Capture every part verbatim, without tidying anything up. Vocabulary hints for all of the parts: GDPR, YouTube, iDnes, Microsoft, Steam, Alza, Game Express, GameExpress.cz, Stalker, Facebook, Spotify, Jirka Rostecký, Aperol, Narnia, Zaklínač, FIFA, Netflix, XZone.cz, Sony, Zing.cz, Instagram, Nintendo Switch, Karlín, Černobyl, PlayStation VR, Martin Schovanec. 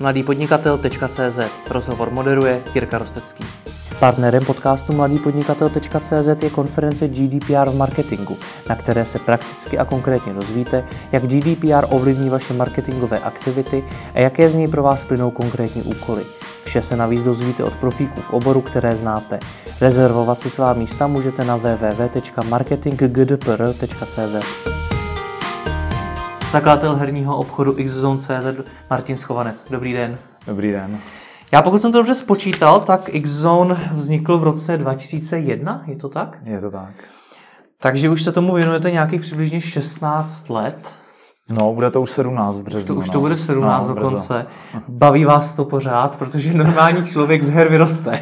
Mladý podnikatel tečka cé zet. Rozhovor moderuje Jirka Rostecký. Partnerem podcastu Mladý podnikatel tečka cé zet je konference G D P R v marketingu, na které se prakticky a konkrétně dozvíte, jak G D P R ovlivní vaše marketingové aktivity a jaké z něj pro vás plynou konkrétní úkoly. Vše se navíc dozvíte od profíků v oboru, které znáte. Rezervovat si svá místa můžete na w w w tečka marketing g d p r tečka cé zet. Zakladatel herního obchodu X Zone tečka cé zet Martin Schovanec. Dobrý den. Dobrý den. Já pokud jsem to dobře spočítal, tak X Zone vznikl v roce dva tisíce jedna, je to tak? Je to tak. Takže už se tomu věnujete nějakých přibližně šestnáct let. No, bude to už sedmnáct v březnu. Už to, už to bude sedmnáct no, dokonce. Baví vás to pořád, protože normální člověk z her vyroste.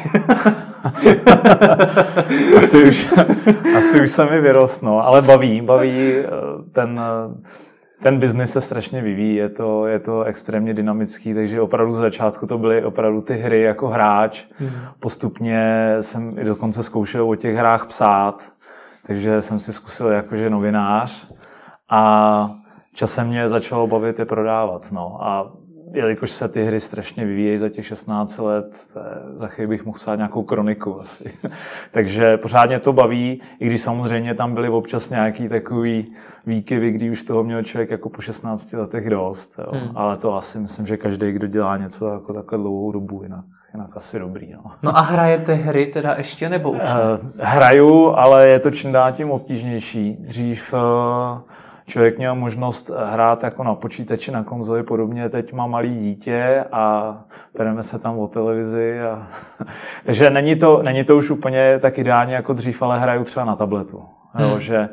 asi, už, asi už se mi vyrostnou, ale baví, baví ten... Ten biznis se strašně vyvíjí, je to, je to extrémně dynamický, takže opravdu z začátku to byly opravdu ty hry jako hráč. Mm. Postupně jsem i dokonce zkoušel o těch hrách psát, takže jsem si zkusil jakože novinář a časem mě začalo bavit je prodávat. No. A jelikož se ty hry strašně vyvíjejí za těch šestnáct let, za chvíli bych mohl psát nějakou kroniku asi. Takže pořádně to baví, i když samozřejmě tam byly občas nějaký takový výkyvy, kdy už toho měl člověk jako po šestnácti letech dost. Jo. Hmm. Ale to asi myslím, že každý, kdo dělá něco jako takhle dlouhou dobu, jinak, jinak asi dobrý. No. No a hrajete hry teda ještě, nebo už ne? Hraju, ale je to čím dál tím obtížnější. Dřív... Člověk měl možnost hrát jako na počítači, na konzoli podobně. Teď má malý dítě a pereme se tam o televizi. A... Takže není to, není to už úplně tak ideálně jako dřív, ale hraju třeba na tabletu. Hmm. Jo, že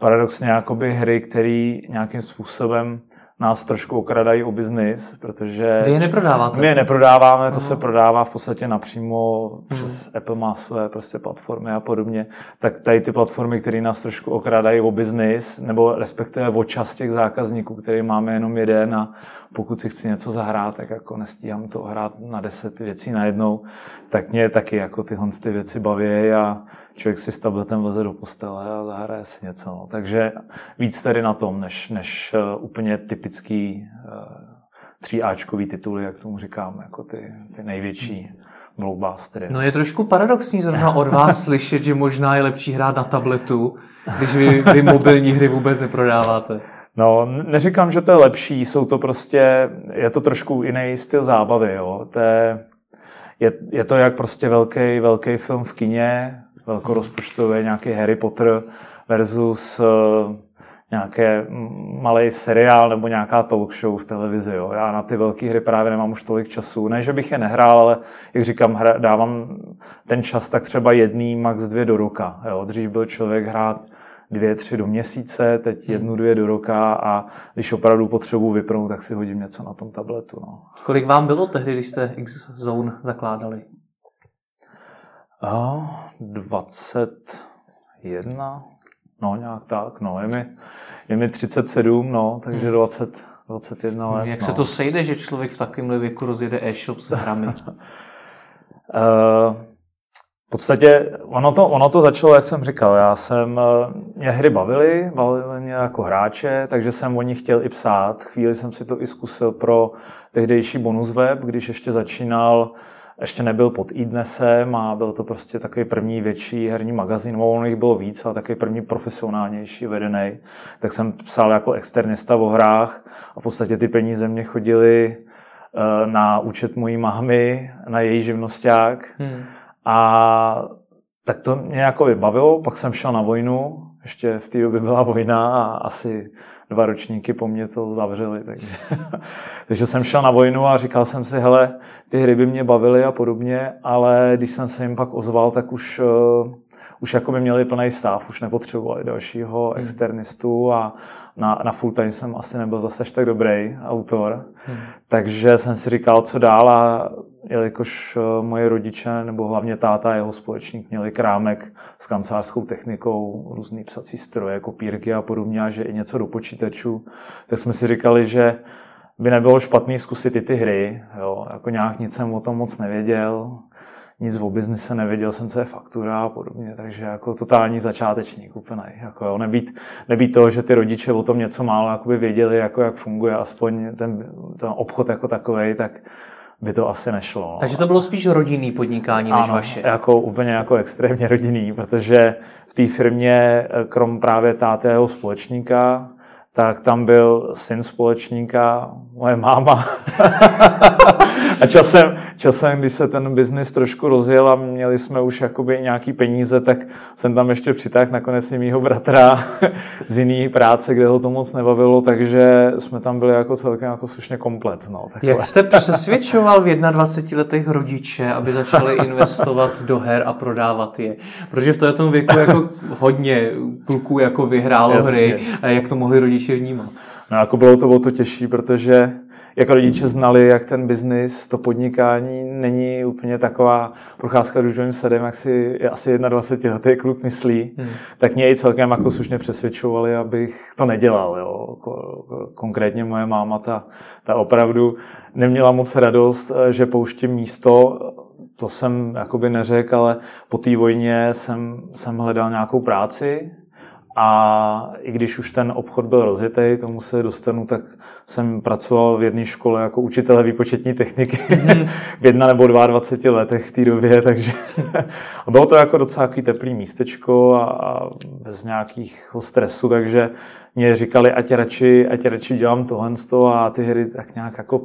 paradoxně jakoby hry, které nějakým způsobem nás trošku okradají o biznis, protože... Vy je neprodáváte. My je neprodáváme, to uh-huh. se prodává v podstatě napřímo přes uh-huh. Apple má své prostě platformy a podobně. Tak tady ty platformy, které nás trošku okradají o biznis, nebo respektive o čas těch zákazníků, který máme jenom jeden a pokud si chci něco zahrát, tak jako nestíhám to hrát na deset věcí najednou, tak mě taky jako tyhle ty věci baví a člověk si s tabletem vleze do postele a zahraje si něco. No. Takže víc tady na tom, než, než úplně typ typický tříáčkový tituly, jak tomu říkám, jako ty, ty největší blockbustery. No je trošku paradoxní zrovna od vás slyšet, že možná je lepší hrát na tabletu, když vy, vy mobilní hry vůbec neprodáváte. No, neříkám, že to je lepší, jsou to prostě, je to trošku jiný styl zábavy, jo. To je, je, je to jak prostě velký, velký film v kině, velkorozpočtový nějaký Harry Potter versus... nějaké malý seriál nebo nějaká talk show v televizi. Jo. Já na ty velké hry právě nemám už tolik času. Ne, že bych je nehrál, ale jak říkám, hra, dávám ten čas tak třeba jedný, max dvě do roka. Jo. Dřív byl člověk hrát dvě, tři do měsíce, teď jednu, dvě do roka a když opravdu potřebuji vypnout, tak si hodím něco na tom tabletu. No. Kolik vám bylo tehdy, když jste X Zone zakládali? Oh, dvacet jedna... No, nějak tak, no, je mi, je mi třicet sedm, no, takže dvacet, dvacet jedna let. Jak no. se to sejde, že člověk v takovémhle věku rozjede e-shop s hrami? V podstatě ono to, ono to začalo, jak jsem říkal, já jsem, mě hry bavily, bavily mě jako hráče, takže jsem o nich chtěl i psát. Chvíli jsem si to i zkusil pro tehdejší bonusweb, když ještě začínal. Ještě nebyl pod iDnesem a byl to prostě takový první větší herní magazín, ono jich bylo víc, ale takový první profesionálnější vedený. Tak jsem psal jako externista o hrách a v podstatě ty peníze mě chodily na účet mojí mámy, na její živnosťák. Hmm. A tak to mě jako vybavilo, pak jsem šel na vojnu. Ještě v té době byla vojna a asi dva ročníky po mně to zavřeli. Takže, takže jsem šel na vojnu a říkal jsem si, hele, ty hry by mě bavily a podobně, ale když jsem se jim pak ozval, tak už, uh, už jako by měli plný stav, už nepotřebovali dalšího hmm. externistu a na, na full time jsem asi nebyl zase tak dobrý autor. Hmm. Takže jsem si říkal, co dál a jelikož moje rodiče, nebo hlavně táta a jeho společník, měli krámek s kancelářskou technikou, různý psací stroje, kopírky a podobně, a že i něco do počítačů, tak jsme si říkali, že by nebylo špatný zkusit i ty hry. Jo. Jako nějak nic jsem o tom moc nevěděl. nic o biznise, nevěděl jsem, co je faktura a podobně, takže jako totální začátečník úplně, jako jo, nebýt, nebýt toho, že ty rodiče o tom něco málo jakoby věděli, jako jak funguje aspoň ten, ten obchod jako takovej, tak by to asi nešlo. No. Takže to bylo spíš rodinný podnikání než ano, vaše. Jako úplně jako extrémně rodinný, protože v té firmě, krom právě tátého společníka, tak tam byl syn společníka, moje máma. A časem, časem, když se ten biznis trošku rozjel a měli jsme už jakoby nějaký peníze, tak jsem tam ještě přitáhl nakonec i mýho bratra z jiný práce, kde ho to moc nebavilo, takže jsme tam byli jako celkem jako slušně komplet. No, jak jste přesvědčoval v dvaceti jednadvaceti letech rodiče, aby začali investovat do her a prodávat je? Protože v tom věku jako hodně kluků jako vyhrálo jasně hry, jak to mohli rodiče vnímat? No jako bylo to o to těžší, protože jak rodiče znali, jak ten biznis, to podnikání není úplně taková procházka růžovým sadem, jak si asi dvacetijednadvacetiletý kluk myslí, hmm. tak mě i celkem jako slušně přesvědčovali, abych to nedělal. Jo. Konkrétně moje máma, ta, ta opravdu neměla moc radost, že pouštím místo. To jsem jakoby neřekl, ale po té vojně jsem, jsem hledal nějakou práci. A i když už ten obchod byl rozjetý, tomu se dostanu, tak jsem pracoval v jedné škole jako učitele výpočetní techniky mm. v jedna nebo dvaceti dvou letech v té době, takže a bylo to jako docela takový teplý místečko a, a bez nějakého stresu, takže mě říkali, ať radši, ať radši dělám tohle z toho a ty hry tak nějak jako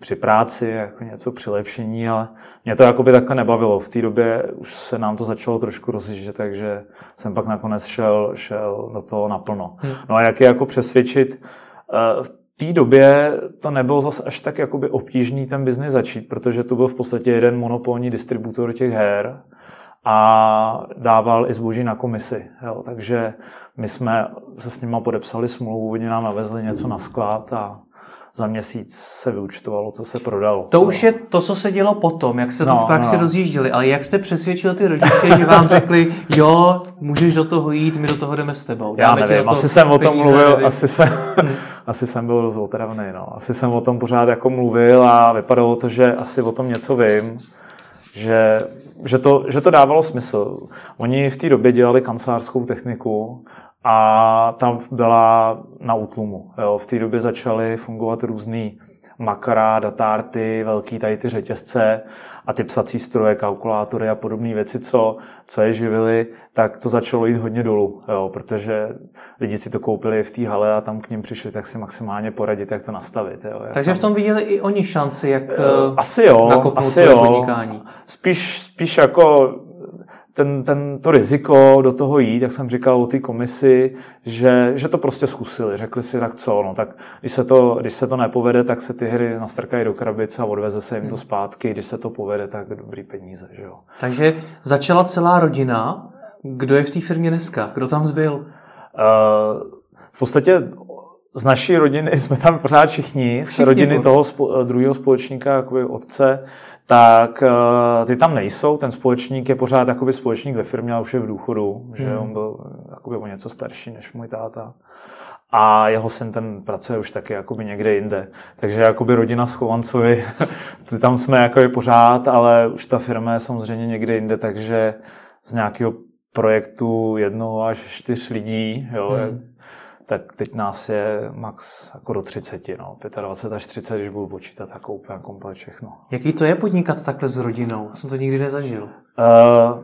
při práci, jako něco přilepšení, ale mě to jakoby takhle nebavilo. V té době už se nám to začalo trošku rozjíždět, takže jsem pak nakonec šel, šel do toho naplno. Hmm. No a jak je jako přesvědčit, v té době to nebylo zase až tak jakoby obtížný ten biznis začít, protože to byl v podstatě jeden monopolní distributor těch her a dával i zboží na komisi. Jo, takže my jsme se s nima podepsali smlouvu, oni nám navezli něco na sklad a za měsíc se vyúčtovalo, co se prodalo. To už je to, co se dělo potom, jak se no, to v praxi no. rozjížděli, ale jak jste přesvědčil ty rodiče, že vám řekli, jo, můžeš do toho jít, my do toho jdeme s tebou. Dáme já nevím, to, asi jsem o tom mluvil, asi jsem, asi jsem byl rozotravný, no. Asi jsem o tom pořád jako mluvil a vypadalo to, že asi o tom něco vím. Že, že, to, že to dávalo smysl. Oni v té době dělali kancelářskou techniku a tam byla na útlumu. Jo. V té době začaly fungovat různý makara, datárty, velký tady ty řetězce a ty psací stroje, kalkulátory a podobné věci, co, co je živili, tak to začalo jít hodně dolů, jo, protože lidi si to koupili v té hale a tam k ním přišli, tak si maximálně poradit, jak to nastavit. Jo. Jak takže tam... v tom viděli i oni šanci, jak asi jo, nakopnout své podnikání. Spíš, spíš jako... Ten, ten, to riziko do toho jít, jak jsem říkal o té komisi, že, že to prostě zkusili. Řekli si, tak co, no, tak když se to, když se to nepovede, tak se ty hry nastrkají do krabice a odveze se jim to zpátky. Když se to povede, tak dobrý peníze, že jo. Takže začala celá rodina. Kdo je v té firmě dneska? Kdo tam zbyl? Uh, v podstatě z naší rodiny jsme tam pořád všichni, všichni z rodiny toho spo, druhého společníka, jakoby otce, tak ty tam nejsou, ten společník je pořád jakoby společník ve firmě, ale už je v důchodu, že hmm. on byl jakoby o něco starší než můj táta. A jeho syn ten pracuje už taky jakoby někde jinde. Takže jakoby rodina Schovancovi, tam jsme jakoby pořád, ale už ta firma je samozřejmě někde jinde, takže z nějakého projektu jednoho až čtyř lidí, jo, hmm. tak teď nás je max jako do třiceti, no, dvacet pět až třicet, když budu počítat jako úplně komplet všechno. Jaký to je podnikat takhle s rodinou? Já jsem to nikdy nezažil. Uh,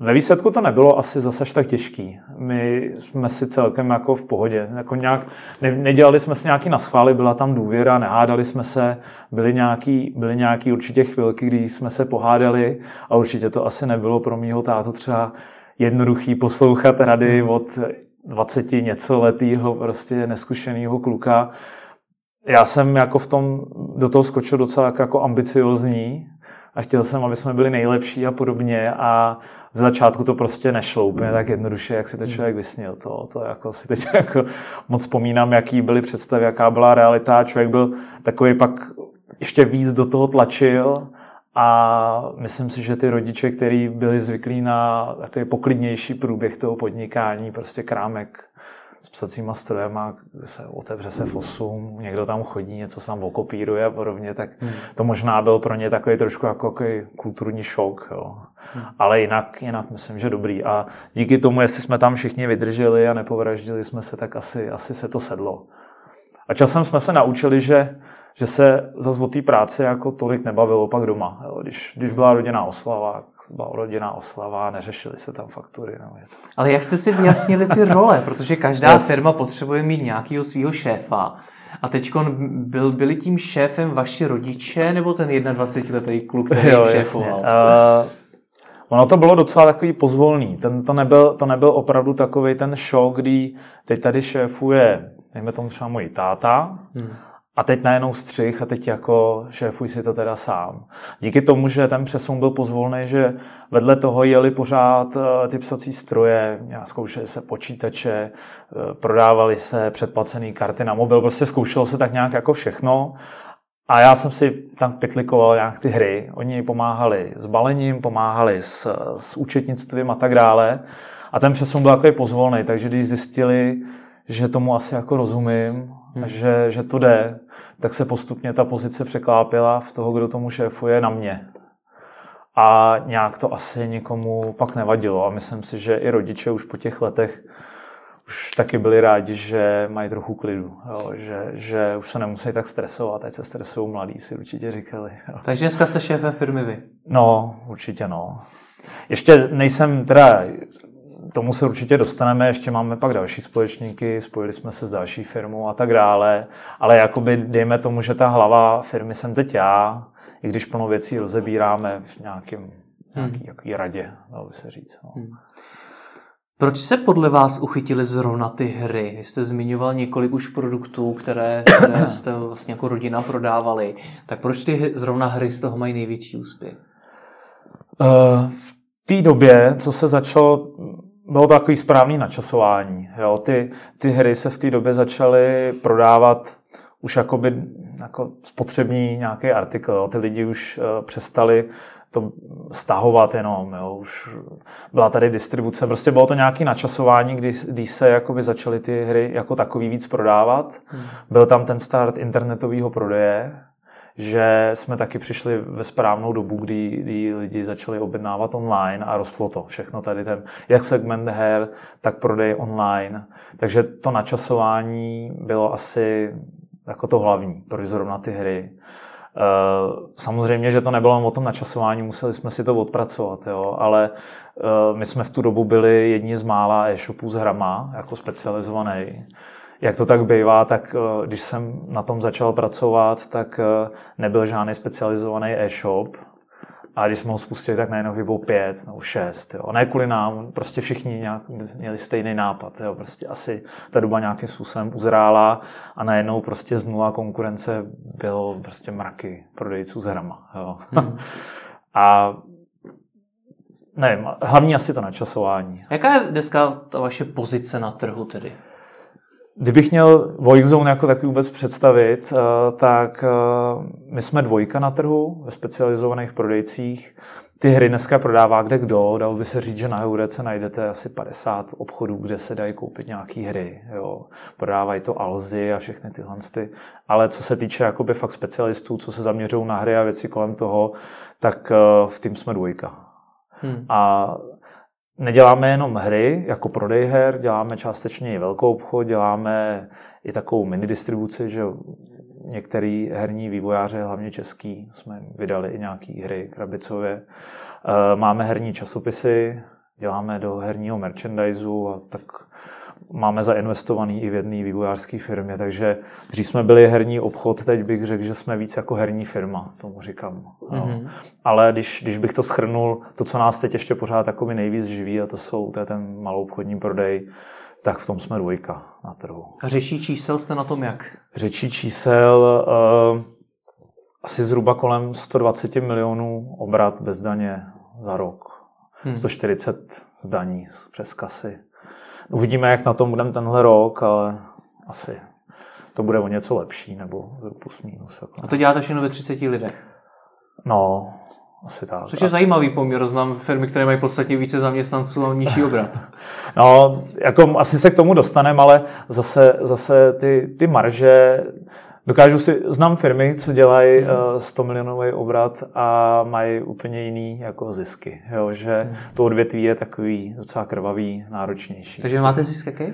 ve výsledku to nebylo asi zase tak těžký. My jsme si celkem jako v pohodě. Jako nějak, ne, nedělali jsme si nějaký naschvály, byla tam důvěra, nehádali jsme se, byly nějaký, byly nějaký určitě chvilky, kdy jsme se pohádali a určitě to asi nebylo pro mýho tátu třeba jednoduchý poslouchat rady od dvaceti něco letýho prostě neskušenýho kluka. Já jsem jako v tom do toho skočil docela jako ambiciozní a chtěl jsem, aby jsme byli nejlepší a podobně a z začátku to prostě nešlo úplně tak jednoduše, jak si to člověk vysnil. To, to jako si teď jako moc vzpomínám, jaký byly představy, jaká byla realita. Člověk byl takový pak ještě víc do toho tlačil a myslím si, že ty rodiče, kteří byli zvyklí na takový poklidnější průběh toho podnikání, prostě krámek s psacíma strojema, se otevře se v osm, někdo tam chodí, něco se tam okopíruje a podobně, tak to možná byl pro ně takový trošku jako kulturní šok, jo. Ale jinak, jinak myslím, že dobrý. A díky tomu, jestli jsme tam všichni vydrželi a nepovraždili jsme se, tak asi, asi se to sedlo. A časem jsme se naučili, že, že se zase o té práci jako tolik nebavilo pak doma. Když, když byla rodinná oslava, byla rodinná oslava, neřešily se tam faktury. Nevěc. Ale jak jste si vyjasnili ty role? Protože každá firma potřebuje mít nějakého svého šéfa. A teďkon byl, byli tím šéfem vaši rodiče, nebo ten dvacetiletý kluk, který jim šéfoval? Uh, ono to bylo docela takový pozvolný. Ten, to, nebyl, to nebyl opravdu takovej ten šok, kdy teď tady šéfuje, dejme tomu třeba můj táta, hmm. a teď najednou střih a teď jako šéfuj si to teda sám. Díky tomu, že ten přesun byl pozvolný, že vedle toho jeli pořád ty psací stroje, zkoušeli se počítače, prodávali se předplacené karty na mobil, prostě zkoušelo se tak nějak jako všechno. A já jsem si tam pytlikoval nějak ty hry. Oni pomáhali s balením, pomáhali s, s účetnictvím a tak dále. A ten přesun byl jako pozvolný, takže když zjistili, že tomu asi jako rozumím, hmm. že, že to jde, tak se postupně ta pozice překlápila v toho, kdo tomu šéfuje, na mě. A nějak to asi nikomu pak nevadilo. A myslím si, že i rodiče už po těch letech už taky byli rádi, že mají trochu klidu, jo, že, že už se nemusí tak stresovat, ať se stresují mladí, si určitě říkali. Jo. Takže dneska jste šéfem firmy vy? No, určitě no. Ještě nejsem teda... Tomu se určitě dostaneme, ještě máme pak další společníky, spojili jsme se s další firmou a tak dále, ale jakoby dejme tomu, že ta hlava firmy jsem teď já, i když plno věcí rozebíráme v nějakým, nějaký, nějaký radě, dalo by se říct. No. Hmm. Proč se podle vás uchytily zrovna ty hry? Jste zmiňoval několik už produktů, které jste vlastně jako rodina prodávali, tak proč ty zrovna hry z toho mají největší úspěch? Uh, v té době, co se začalo... Bylo to takový správný načasování. Jo. Ty, ty hry se v té době začaly prodávat už jakoby, jako spotřební nějaký artikl. Jo. Ty lidi už uh, přestali to stahovat jenom. Jo. Už byla tady distribuce. Prostě bylo to nějaké načasování, kdy, kdy se jakoby začaly ty hry jako takový víc prodávat. Hmm. Byl tam ten start internetového prodeje, že jsme taky přišli ve správnou dobu, kdy, kdy lidi začali objednávat online a rostlo to všechno tady, ten jak segment her, tak prodej online. Takže to načasování bylo asi jako to hlavní, proč zrovna ty hry. Samozřejmě, že to nebylo o tom načasování, museli jsme si to odpracovat, jo? Ale my jsme v tu dobu byli jedni z mála e-shopů s hrama, jako specializovaný. Jak to tak bývá, tak když jsem na tom začal pracovat, tak nebyl žádný specializovaný e-shop. A když jsme ho spustili, tak najednou chybou pět nebo šest. Jo. Ne kvůli nám, prostě všichni nějak měli stejný nápad. Jo. Prostě asi ta doba nějakým způsobem uzrála a najednou prostě z nula konkurence bylo prostě mraky prodejců s hrama. Jo. Hmm. A nevím, hlavně asi to načasování. Jaká je dneska ta vaše pozice na trhu tedy? Kdybych měl XZone jako taky vůbec představit, tak my jsme dvojka na trhu ve specializovaných prodejcích. Ty hry dneska prodává kde kdo. Dalo by se říct, že na Hry.cz najdete asi padesát obchodů, kde se dají koupit nějaký hry. Jo. Prodávají to Alzy a všechny tyhle ty. Ale co se týče jakoby fakt specialistů, co se zaměřují na hry a věci kolem toho, tak v tým jsme dvojka. Hmm. A neděláme jenom hry, jako prodej her, děláme částečně i velkou obchod, děláme i takovou mini distribuci, že některý herní vývojáře, hlavně český, jsme vydali i nějaké hry krabicově. Máme herní časopisy, děláme do herního merchandisu a tak máme zainvestovaný i v jedné vývojářské firmě, takže dřív jsme byli herní obchod, teď bych řekl, že jsme víc jako herní firma, tomu říkám. Mm-hmm. Ale když, když bych to shrnul, to, co nás teď ještě pořád jakoby nejvíc živí, a to jsou to je ten maloobchodní prodej, tak v tom jsme dvojka na trhu. A řečí čísel jste na tom jak? Řečí čísel uh, asi zhruba kolem sto dvacet milionů obrat bez daně za rok. Hmm. sto čtyřicet z daní přes kasy. Uvidíme, jak na tom budeme tenhle rok, ale asi to bude o něco lepší, nebo plus minus. Jako. A to děláte všechno ve třiceti lidech? No, Asi tak. Což je zajímavý poměr, znám firmy, které mají podstatně více zaměstnanců a nižší obrat. No, jako asi se k tomu dostaneme, ale zase, zase ty, ty marže, dokážu si, znám firmy, co dělají hmm. sto milionový obrat a mají úplně jiný jako zisky, jo, že hmm. to odvětví je takový docela krvavý, náročnější. Takže máte zisk jaký?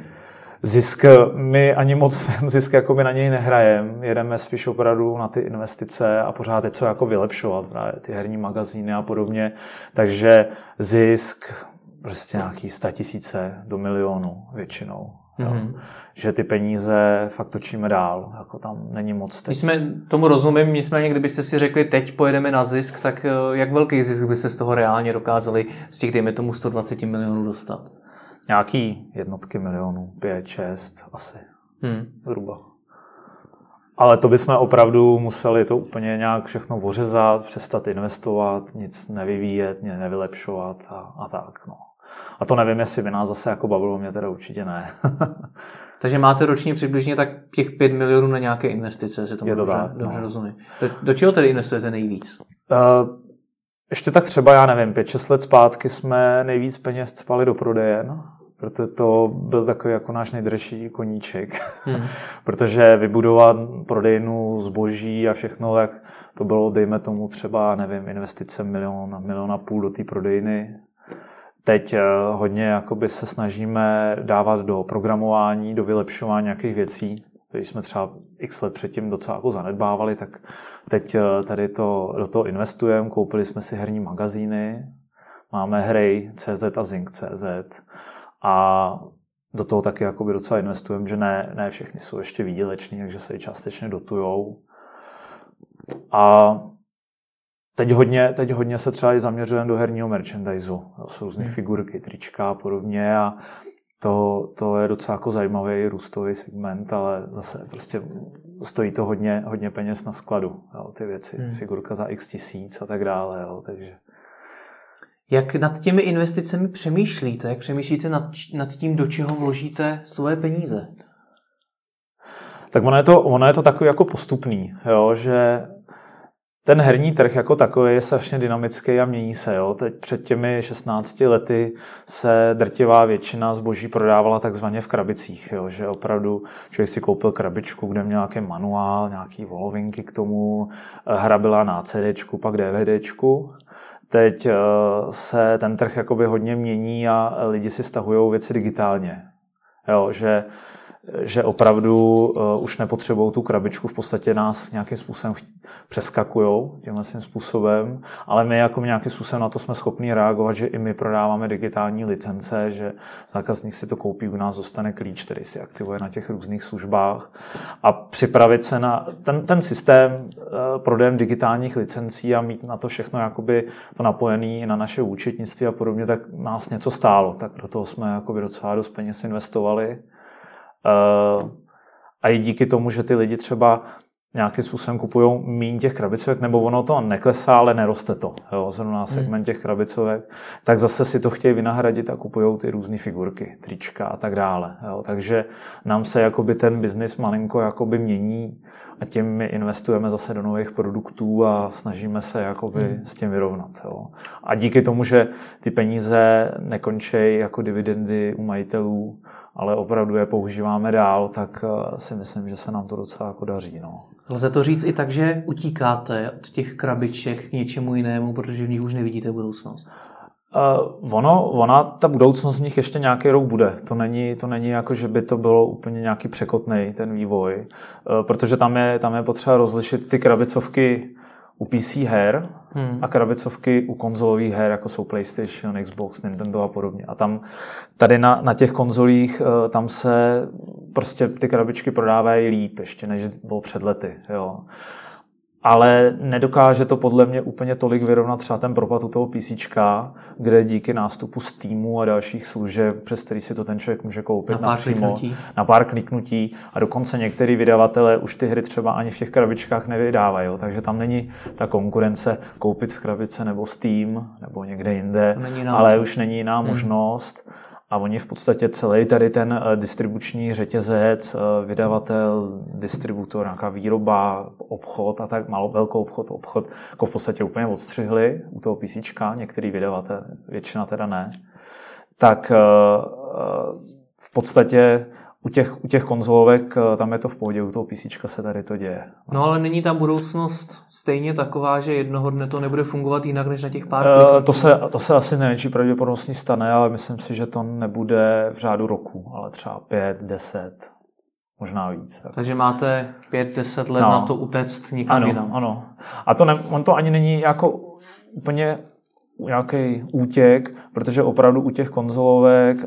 Zisk, my ani moc zisk jakoby na něj nehrajeme, jedeme spíš opravdu na ty investice a pořád je co jako vylepšovat, ty herní magazíny a podobně, takže zisk prostě nějaký statisíce do milionu většinou. Mm-hmm. Že ty peníze fakt točíme dál, jako tam není moc teď. My jsme, tomu rozumím, nicméně kdybyste si řekli, teď pojedeme na zisk, tak jak velký zisk byste z toho reálně dokázali z těch, dejme tomu, sto dvacet milionů dostat? Nějaký jednotky milionů, pět, šest, asi, hmm. zhruba. Ale to bychom opravdu museli to úplně nějak všechno ořezat, přestat investovat, nic nevyvíjet, nic nevylepšovat a, a tak, no. A to nevím, jestli by nás zase jako bavilo, mě teda určitě ne. Takže máte ročně přibližně tak těch pět milionů na nějaké investice, se tomu to dobře, tak, dobře no. rozumím. Do, do čeho tedy investujete nejvíc? Uh, Ještě tak třeba, já nevím, pět šest let zpátky jsme nejvíc peněz cpali do prodejen, protože to byl takový jako náš nejdražší koníček. Hmm. Protože vybudovat prodejnu zboží a všechno, tak to bylo, dejme tomu třeba, nevím, investice milion, milion a půl do té prodejny. Teď hodně jakoby se snažíme dávat do programování, do vylepšování nějakých věcí. Když jsme třeba x let předtím docela jako zanedbávali, tak teď tady to, do toho investujeme, koupili jsme si herní magazíny, máme Hry.cz a Zing.cz a do toho taky jakoby docela investujeme, že ne, ne všechny jsou ještě výděleční, takže se i částečně dotujou. A teď hodně, teď hodně se třeba i zaměřujeme do herního merchandisu, to jsou různé figurky, trička a podobně a To, to je docela jako zajímavý růstový segment, ale zase prostě stojí to hodně, hodně peněz na skladu, jo, ty věci. Hmm. Figurka za x tisíc a tak dále. Jo, takže. Jak nad těmi investicemi přemýšlíte? Jak přemýšlíte nad, nad tím, do čeho vložíte svoje peníze? Tak ono je to, ono je to takový jako postupný, jo, že ten herní trh jako takový je strašně dynamický a mění se. Jo. Teď před těmi šestnácti lety se drtivá většina zboží prodávala takzvaně v krabicích. Jo. Že opravdu člověk si koupil krabičku, kde měl nějaký manuál, nějaký volovinky k tomu, hra byla na CDčku, pak DVDčku. Teď se ten trh jakoby hodně mění a lidi si stahují věci digitálně. Jo, že že opravdu uh, už nepotřebují tu krabičku, v podstatě nás nějakým způsobem přeskakujou tímhle způsobem, ale my jako nějakým způsobem na to jsme schopni reagovat, že i my prodáváme digitální licence, že zákazník si to koupí, u nás dostane klíč, který si aktivuje na těch různých službách a připravit se na ten, ten systém uh, prodejem digitálních licencí a mít na to všechno jakoby to napojené na naše účetnictví a podobně, tak nás něco stálo, tak do toho jsme jakoby docela dost peněz investovali. Uh, a i díky tomu, že ty lidi třeba nějakým způsobem kupují míň těch krabicovek, nebo ono to neklesá, ale neroste to, jo, zrovna segment těch krabicovek, tak zase si to chtějí vynahradit a kupují ty různé figurky, trička a tak dále. Jo. Takže nám se jakoby ten biznis malinko jakoby mění a tím my investujeme zase do nových produktů a snažíme se jakoby mm. s tím vyrovnat. Jo. A díky tomu, že ty peníze nekončejí jako dividendy u majitelů, ale opravdu je používáme dál, tak si myslím, že se nám to docela jako daří. No. Lze to říct i tak, že utíkáte od těch krabiček k něčemu jinému, protože v nich už nevidíte budoucnost? Uh, ono, ona, ta budoucnost v nich ještě nějaký rok bude. To není, to není jako, že by to bylo úplně nějaký překotnej ten vývoj, uh, protože tam je, tam je potřeba rozlišit ty krabicovky u P C her hmm. a krabicovky u konzolových her, jako jsou PlayStation, Xbox, Nintendo a podobně. A tam tady na, na těch konzolích, tam se prostě ty krabičky prodávají líp ještě, než bylo před lety. Jo. Ale nedokáže to podle mě úplně tolik vyrovnat třeba ten propad u toho PCčka, kde díky nástupu Steamu a dalších služeb, přes který si to ten člověk může koupit na, přímo, na pár kliknutí. A dokonce některý vydavatelé už ty hry třeba ani v těch krabičkách nevydávají. Jo? Takže tam není ta konkurence koupit v krabice nebo Steam nebo někde jinde, ale už není jiná možnost. Hmm. A oni v podstatě celý tady ten distribuční řetězec, vydavatel, distributor, nějaká výroba, obchod a tak, malou velkou obchod, obchod, jako v podstatě úplně odstřihli u toho PCčka, některý vydavatel, většina teda ne, tak v podstatě u těch, u těch konzolovek tam je to v pohodě, u toho PCčka se tady to děje. No ale není ta budoucnost stejně taková, že jednoho dne to nebude fungovat jinak, než na těch pár kliků? To se, to se asi největší pravděpodobností stane, ale myslím si, že to nebude v řádu roku, ale třeba pět, deset, možná víc. Takže máte pět, deset let no. na to utéct nikam jinam. Ano, ano. A to ne, on to ani není jako úplně nějaký útěk, protože opravdu u těch konzolovek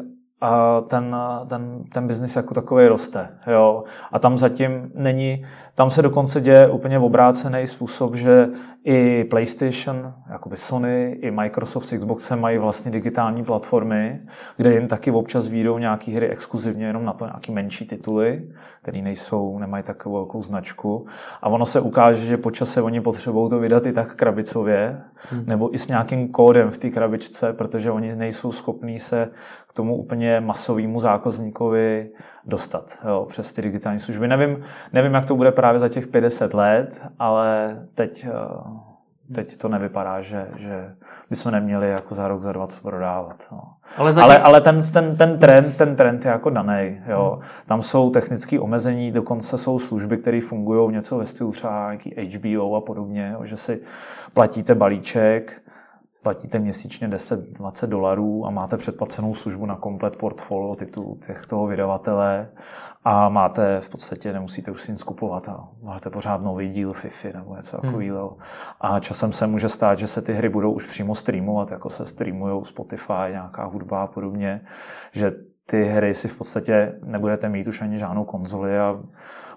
a ten, ten, ten biznis jako takový roste. Jo. A tam zatím není, tam se dokonce děje úplně obrácený způsob, že i PlayStation, jakoby Sony, i Microsoft s Xboxem mají vlastně digitální platformy, kde jim taky občas výjdou nějaké hry exkluzivně jenom na to, nějaké menší tituly, které nejsou, nemají takovou velkou značku. A ono se ukáže, že po čase oni potřebují to vydat i tak krabicově, hmm. nebo i s nějakým kódem v té krabičce, protože oni nejsou schopní se k tomu úplně masovému zákazníkovi dostat, jo, přes ty digitální služby. Nevím, nevím, jak to bude právě za těch pět deset let, ale teď, teď to nevypadá, že, že bychom neměli jako za rok, za dva co prodávat. No. Ale, zatím... ale, ale ten, ten, ten, trend, ten trend je jako danej. Jo. Tam jsou technické omezení, dokonce jsou služby, které fungují něco ve stylu třeba nějaký H B O a podobně, že si platíte balíček, platíte měsíčně deset dvacet dolarů a máte předplacenou službu na komplet portfolio titulů toho vydavatele a máte v podstatě, nemusíte už si nic kupovat a máte pořád nový díl FIFA nebo něco takového. Hmm. A časem se může stát, že se ty hry budou už přímo streamovat, jako se streamujou Spotify, nějaká hudba a podobně, že ty hry si v podstatě nebudete mít už ani žádnou konzoli a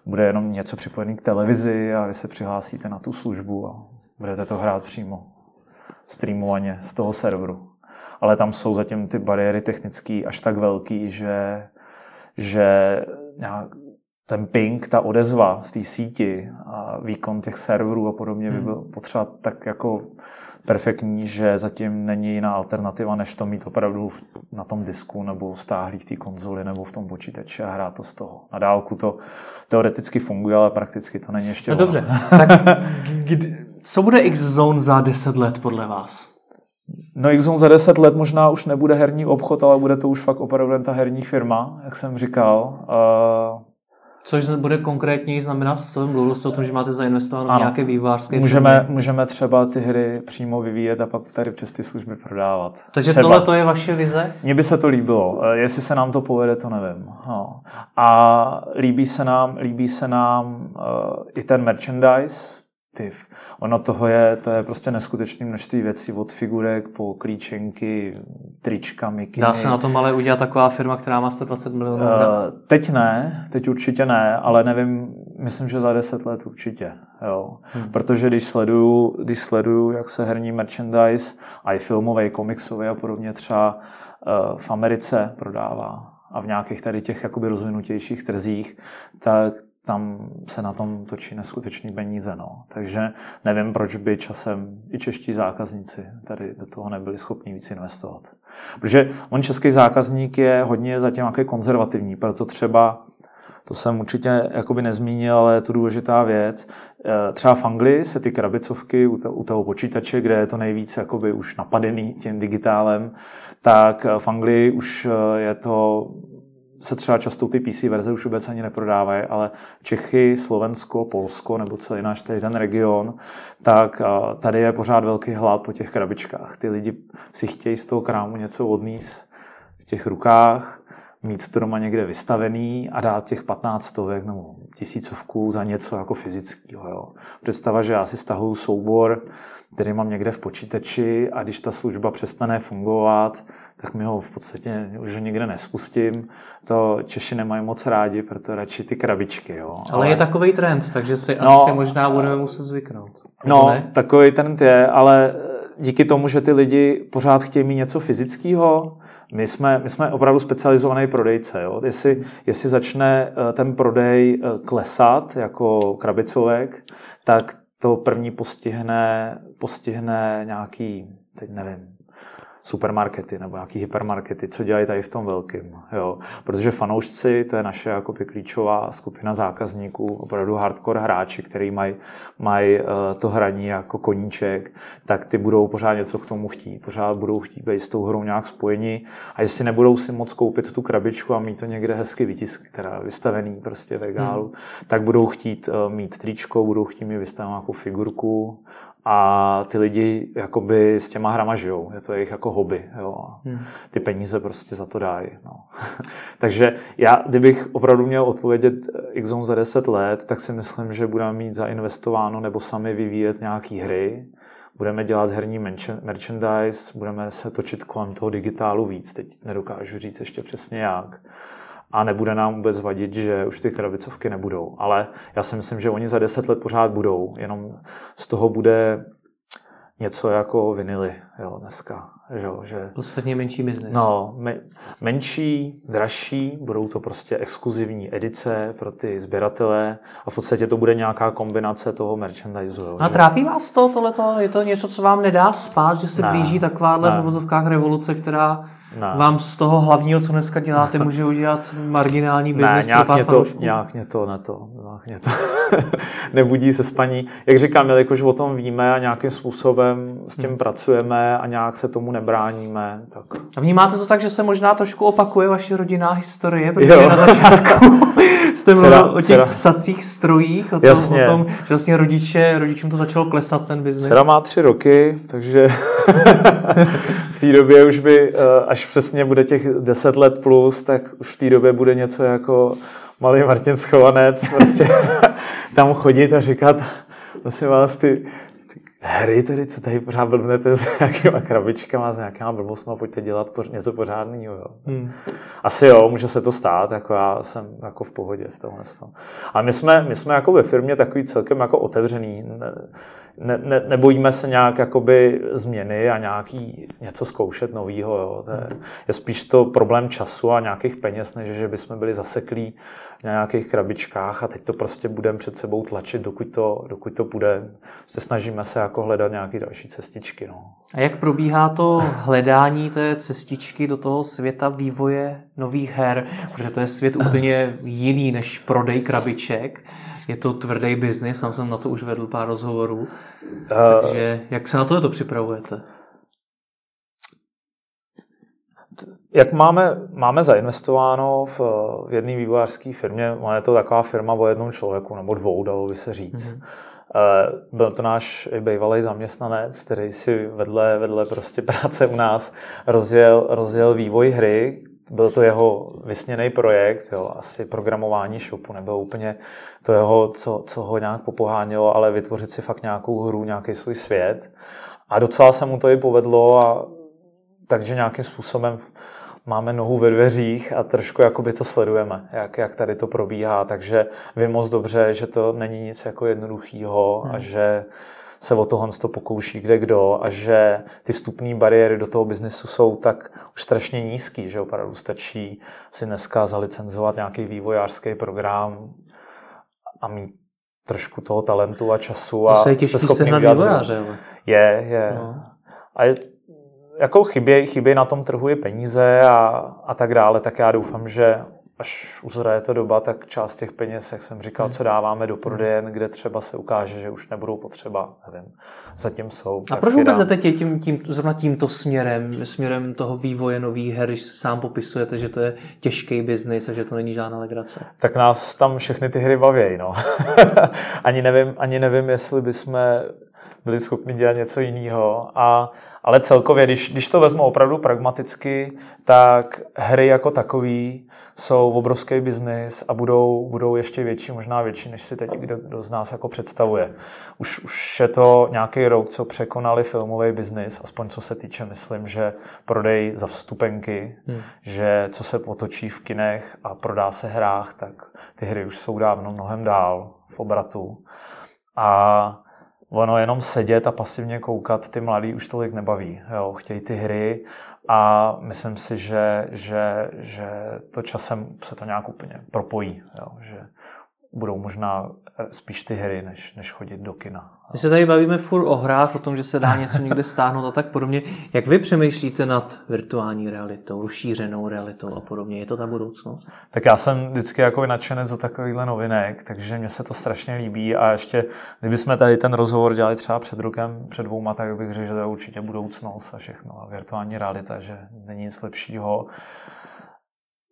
bude jenom něco připojené k televizi a vy se přihlásíte na tu službu a budete to hrát přímo streamovaně z toho serveru. Ale tam jsou zatím ty bariéry technické až tak velký, že, že ten ping, ta odezva v té síti a výkon těch serverů a podobně by byl potřeba tak jako perfektní, že zatím není jiná alternativa, než to mít opravdu na tom disku nebo stáhlý v té konzoli nebo v tom počítači a hrát to z toho. Na dálku to teoreticky funguje, ale prakticky to není ještě. No ono. Dobře, tak kdy... Co bude XZone za deset let podle vás? No XZone za deset let možná už nebude herní obchod, ale bude to už fakt opravdu ta herní firma, jak jsem říkal. Uh... Což bude konkrétně znamenat, co jsem mluvil o tom, že máte zainvestováno ano. v nějaké vývojářské můžeme, firmy. Můžeme třeba ty hry přímo vyvíjet a pak tady přes ty služby prodávat. Takže tohle to je vaše vize? Mně by se to líbilo. Jestli se nám to povede, to nevím. No. A líbí se nám, líbí se nám uh, i ten merchandise. Tiv. Ono toho je, to je prostě neskutečné množství věcí od figurek po klíčenky, trička, mikiny. Dá se na tom ale udělat taková firma, která má sto dvacet milionů? Uh, teď ne, teď určitě ne, ale nevím, myslím, že za deset let určitě. Jo. Hmm. Protože když sleduju, když sleduju, jak se herní merchandise, a i filmové, komiksové a podobně třeba uh, v Americe prodává a v nějakých tady těch jakoby rozvinutějších trzích, tak tam se na tom točí neskutečný peníze. No. Takže nevím, proč by časem i čeští zákazníci tady do toho nebyli schopni víc investovat. Protože on český zákazník je hodně zatím nějaký konzervativní, proto třeba, to jsem určitě jakoby nezmínil, ale je to důležitá věc, třeba v Anglii se ty krabicovky u toho počítače, kde je to nejvíc jakoby už napadený tím digitálem, tak v Anglii už je to... se třeba často ty P C verze už vůbec ani neprodávají, ale Čechy, Slovensko, Polsko nebo celý náš tady ten region, tak tady je pořád velký hlad po těch krabičkách. Ty lidi si chtějí z toho krámu něco odníst v těch rukách, mít to doma někde vystavený a dát těch patnáctovek nebo tisícovku za něco jako fyzického. Jo. Představa, že já si stahuju soubor, který mám někde v počítači a když ta služba přestane fungovat, tak mi ho v podstatě už nikde nespustím. To Češi nemají moc rádi, proto radši ty krabičky. Jo. Ale, ale je takovej trend, takže si no, asi možná budeme muset zvyknout. No, ne? Takový trend je, ale díky tomu, že ty lidi pořád chtějí mít něco fyzického, My jsme, my jsme opravdu specializovaný prodejce. Jo? Jestli, jestli začne ten prodej klesat jako krabicovek, tak to první postihne, postihne nějaký, teď nevím, supermarkety nebo nějaký hypermarkety, co dělají tady v tom velkým. Jo. Protože fanoušci, to je naše jako klíčová skupina zákazníků, opravdu hardcore hráči, který mají maj to hraní jako koníček, tak ty budou pořád něco k tomu chtít, pořád budou chtít být s tou hrou nějak spojeni a jestli nebudou si moc koupit tu krabičku a mít to někde hezky vytisk, která je vystavený prostě v regálu, hmm. tak budou chtít mít tričko, budou chtít mít vystavenou nějakou figurku. A ty lidi jakoby s těma hrama žijou, je to jejich jako hobby, jo. Hmm. Ty peníze prostě za to dají, no. Takže já, kdybych opravdu měl odpovědět X Zone za deset let, tak si myslím, že budeme mít zainvestováno nebo sami vyvíjet nějaký hry, budeme dělat herní merchandise, budeme se točit kolem toho digitálu víc, teď nedokážu říct ještě přesně jak. A nebude nám vůbec vadit, že už ty krabicovky nebudou. Ale já si myslím, že oni za deset let pořád budou. Jenom z toho bude něco jako vinily, jo, dneska. Jo, že... Podstatně menší biznes. No, me- menší, dražší, budou to prostě exkluzivní edice pro ty sběratele a v podstatě to bude nějaká kombinace toho merchandisu. Jo, a že? Trápí vás to, tohleto? Je to něco, co vám nedá spát, že se ne, blíží takováhle v uvozovkách revoluce, která... Ne. Vám z toho hlavního, co dneska děláte, může udělat marginální biznes pro pár fanoušků? Ne, nějak mě to, ne to, nějak mě to nebudí se spaní. Jak říkám, jelikož o tom víme a nějakým způsobem s tím hmm. pracujeme a nějak se tomu nebráníme. Tak. A vnímáte to tak, že se možná trošku opakuje vaše rodinná historie, protože jo. Na začátku jste mluvil o těch cera. psacích strojích, o tom, o tom, že vlastně rodiče, rodičům to začalo klesat ten biznes. Dcera má tři roky, takže v té době už by, až přesně bude těch deset let plus, tak už v té době bude něco jako malý Martin Schovanec prostě tam chodit a říkat, vlastně vás ty, ty hry tady, co tady pořád blbnete s nějakýma krabičkama, s nějakýma blbostma, pojďte dělat poř- něco pořádného. Jo. Hmm. Asi jo, může se to stát, jako já jsem jako v pohodě v tomhle. A my jsme, my jsme jako ve firmě takový celkem jako otevřený. Ne, ne, nebojíme se nějak jakoby změny a nějaký něco zkoušet novýho, jo. Je, je spíš to problém času a nějakých peněz, než že bychom byli zaseklí na nějakých krabičkách a teď to prostě budeme před sebou tlačit, dokud to, dokud to půjde. Se snažíme se jako hledat nějaké další cestičky, no. A jak probíhá to hledání té cestičky do toho světa vývoje nových her? Protože to je svět úplně jiný než prodej krabiček. Je to tvrdý biznis, sám jsem na to už vedl pár rozhovorů. Uh, Takže jak se na to připravujete? Jak máme, máme zainvestováno v, v jedné vývojářské firmě, ale je to taková firma o jednom člověku, nebo dvou, dalo by se říct. Mm-hmm. Byl to náš bývalý zaměstnanec, který si vedle, vedle prostě práce u nás rozjel, rozjel vývoj hry. Byl to jeho vysněný projekt, jo, asi programování shopu, nebylo úplně to jeho, co, co ho nějak popohánělo, ale vytvořit si fakt nějakou hru, nějaký svůj svět. A docela se mu to i povedlo, a takže nějakým způsobem máme nohu ve dveřích a trošku jakoby to sledujeme, jak, jak tady to probíhá. Takže vím moc dobře, že to není nic jako jednoduchýho hmm. a že se o tohle pokouší kde kdo a že ty vstupní bariéry do toho biznesu jsou tak už strašně nízký, že opravdu stačí si dneska zalicenzovat nějaký vývojářský program a mít trošku toho talentu a času. A to se je těžký se na vývojáře. Ale... Je, je. No. A je, jako chybějí chyběj na tom trhu je peníze a, a tak dále, tak já doufám, že až uzraje to doba, tak část těch peněz, jak jsem říkal, co dáváme do prodejen, kde třeba se ukáže, že už nebudou potřeba, nevím, zatím jsou. A proč vůbec jdete tím, tím, zrovna tímto směrem, směrem toho vývoje nových her, když sám popisujete, že to je těžký biznis a že to není žádná legrace? Tak nás tam všechny ty hry bavějí, no. ani, nevím, ani nevím, jestli bychom byli schopni dělat něco jiného. A, ale celkově, když, když to vezmu opravdu pragmaticky, tak hry jako takový jsou obrovský biznis a budou, budou ještě větší, možná větší, než si teď kdo, kdo z nás jako představuje. Už, už je to nějaký rok, co překonali filmový biznis, aspoň co se týče, myslím, že prodej za vstupenky, hmm. že co se potočí v kinech a prodá se hrách, tak ty hry už jsou dávno mnohem dál v obratu. A ono jenom sedět a pasivně koukat, ty mladí už tolik nebaví. Jo, chtějí ty hry a myslím si, že, že, že to časem se to nějak úplně propojí. Jo, že budou možná spíš ty hry, než, než chodit do kina. My se tady bavíme furt o hrách, o tom, že se dá něco někde stáhnout a tak podobně. Jak vy přemýšlíte nad virtuální realitou, rozšířenou realitou a podobně? Je to ta budoucnost? Tak já jsem vždycky jako nadšenec do takovýchhle novinek, takže mně se to strašně líbí a ještě, kdybychom tady ten rozhovor dělali třeba před rokem, před dvouma, tak bych řekl, že to je určitě budoucnost a všechno. A virtuální realita, že není nic lepšího.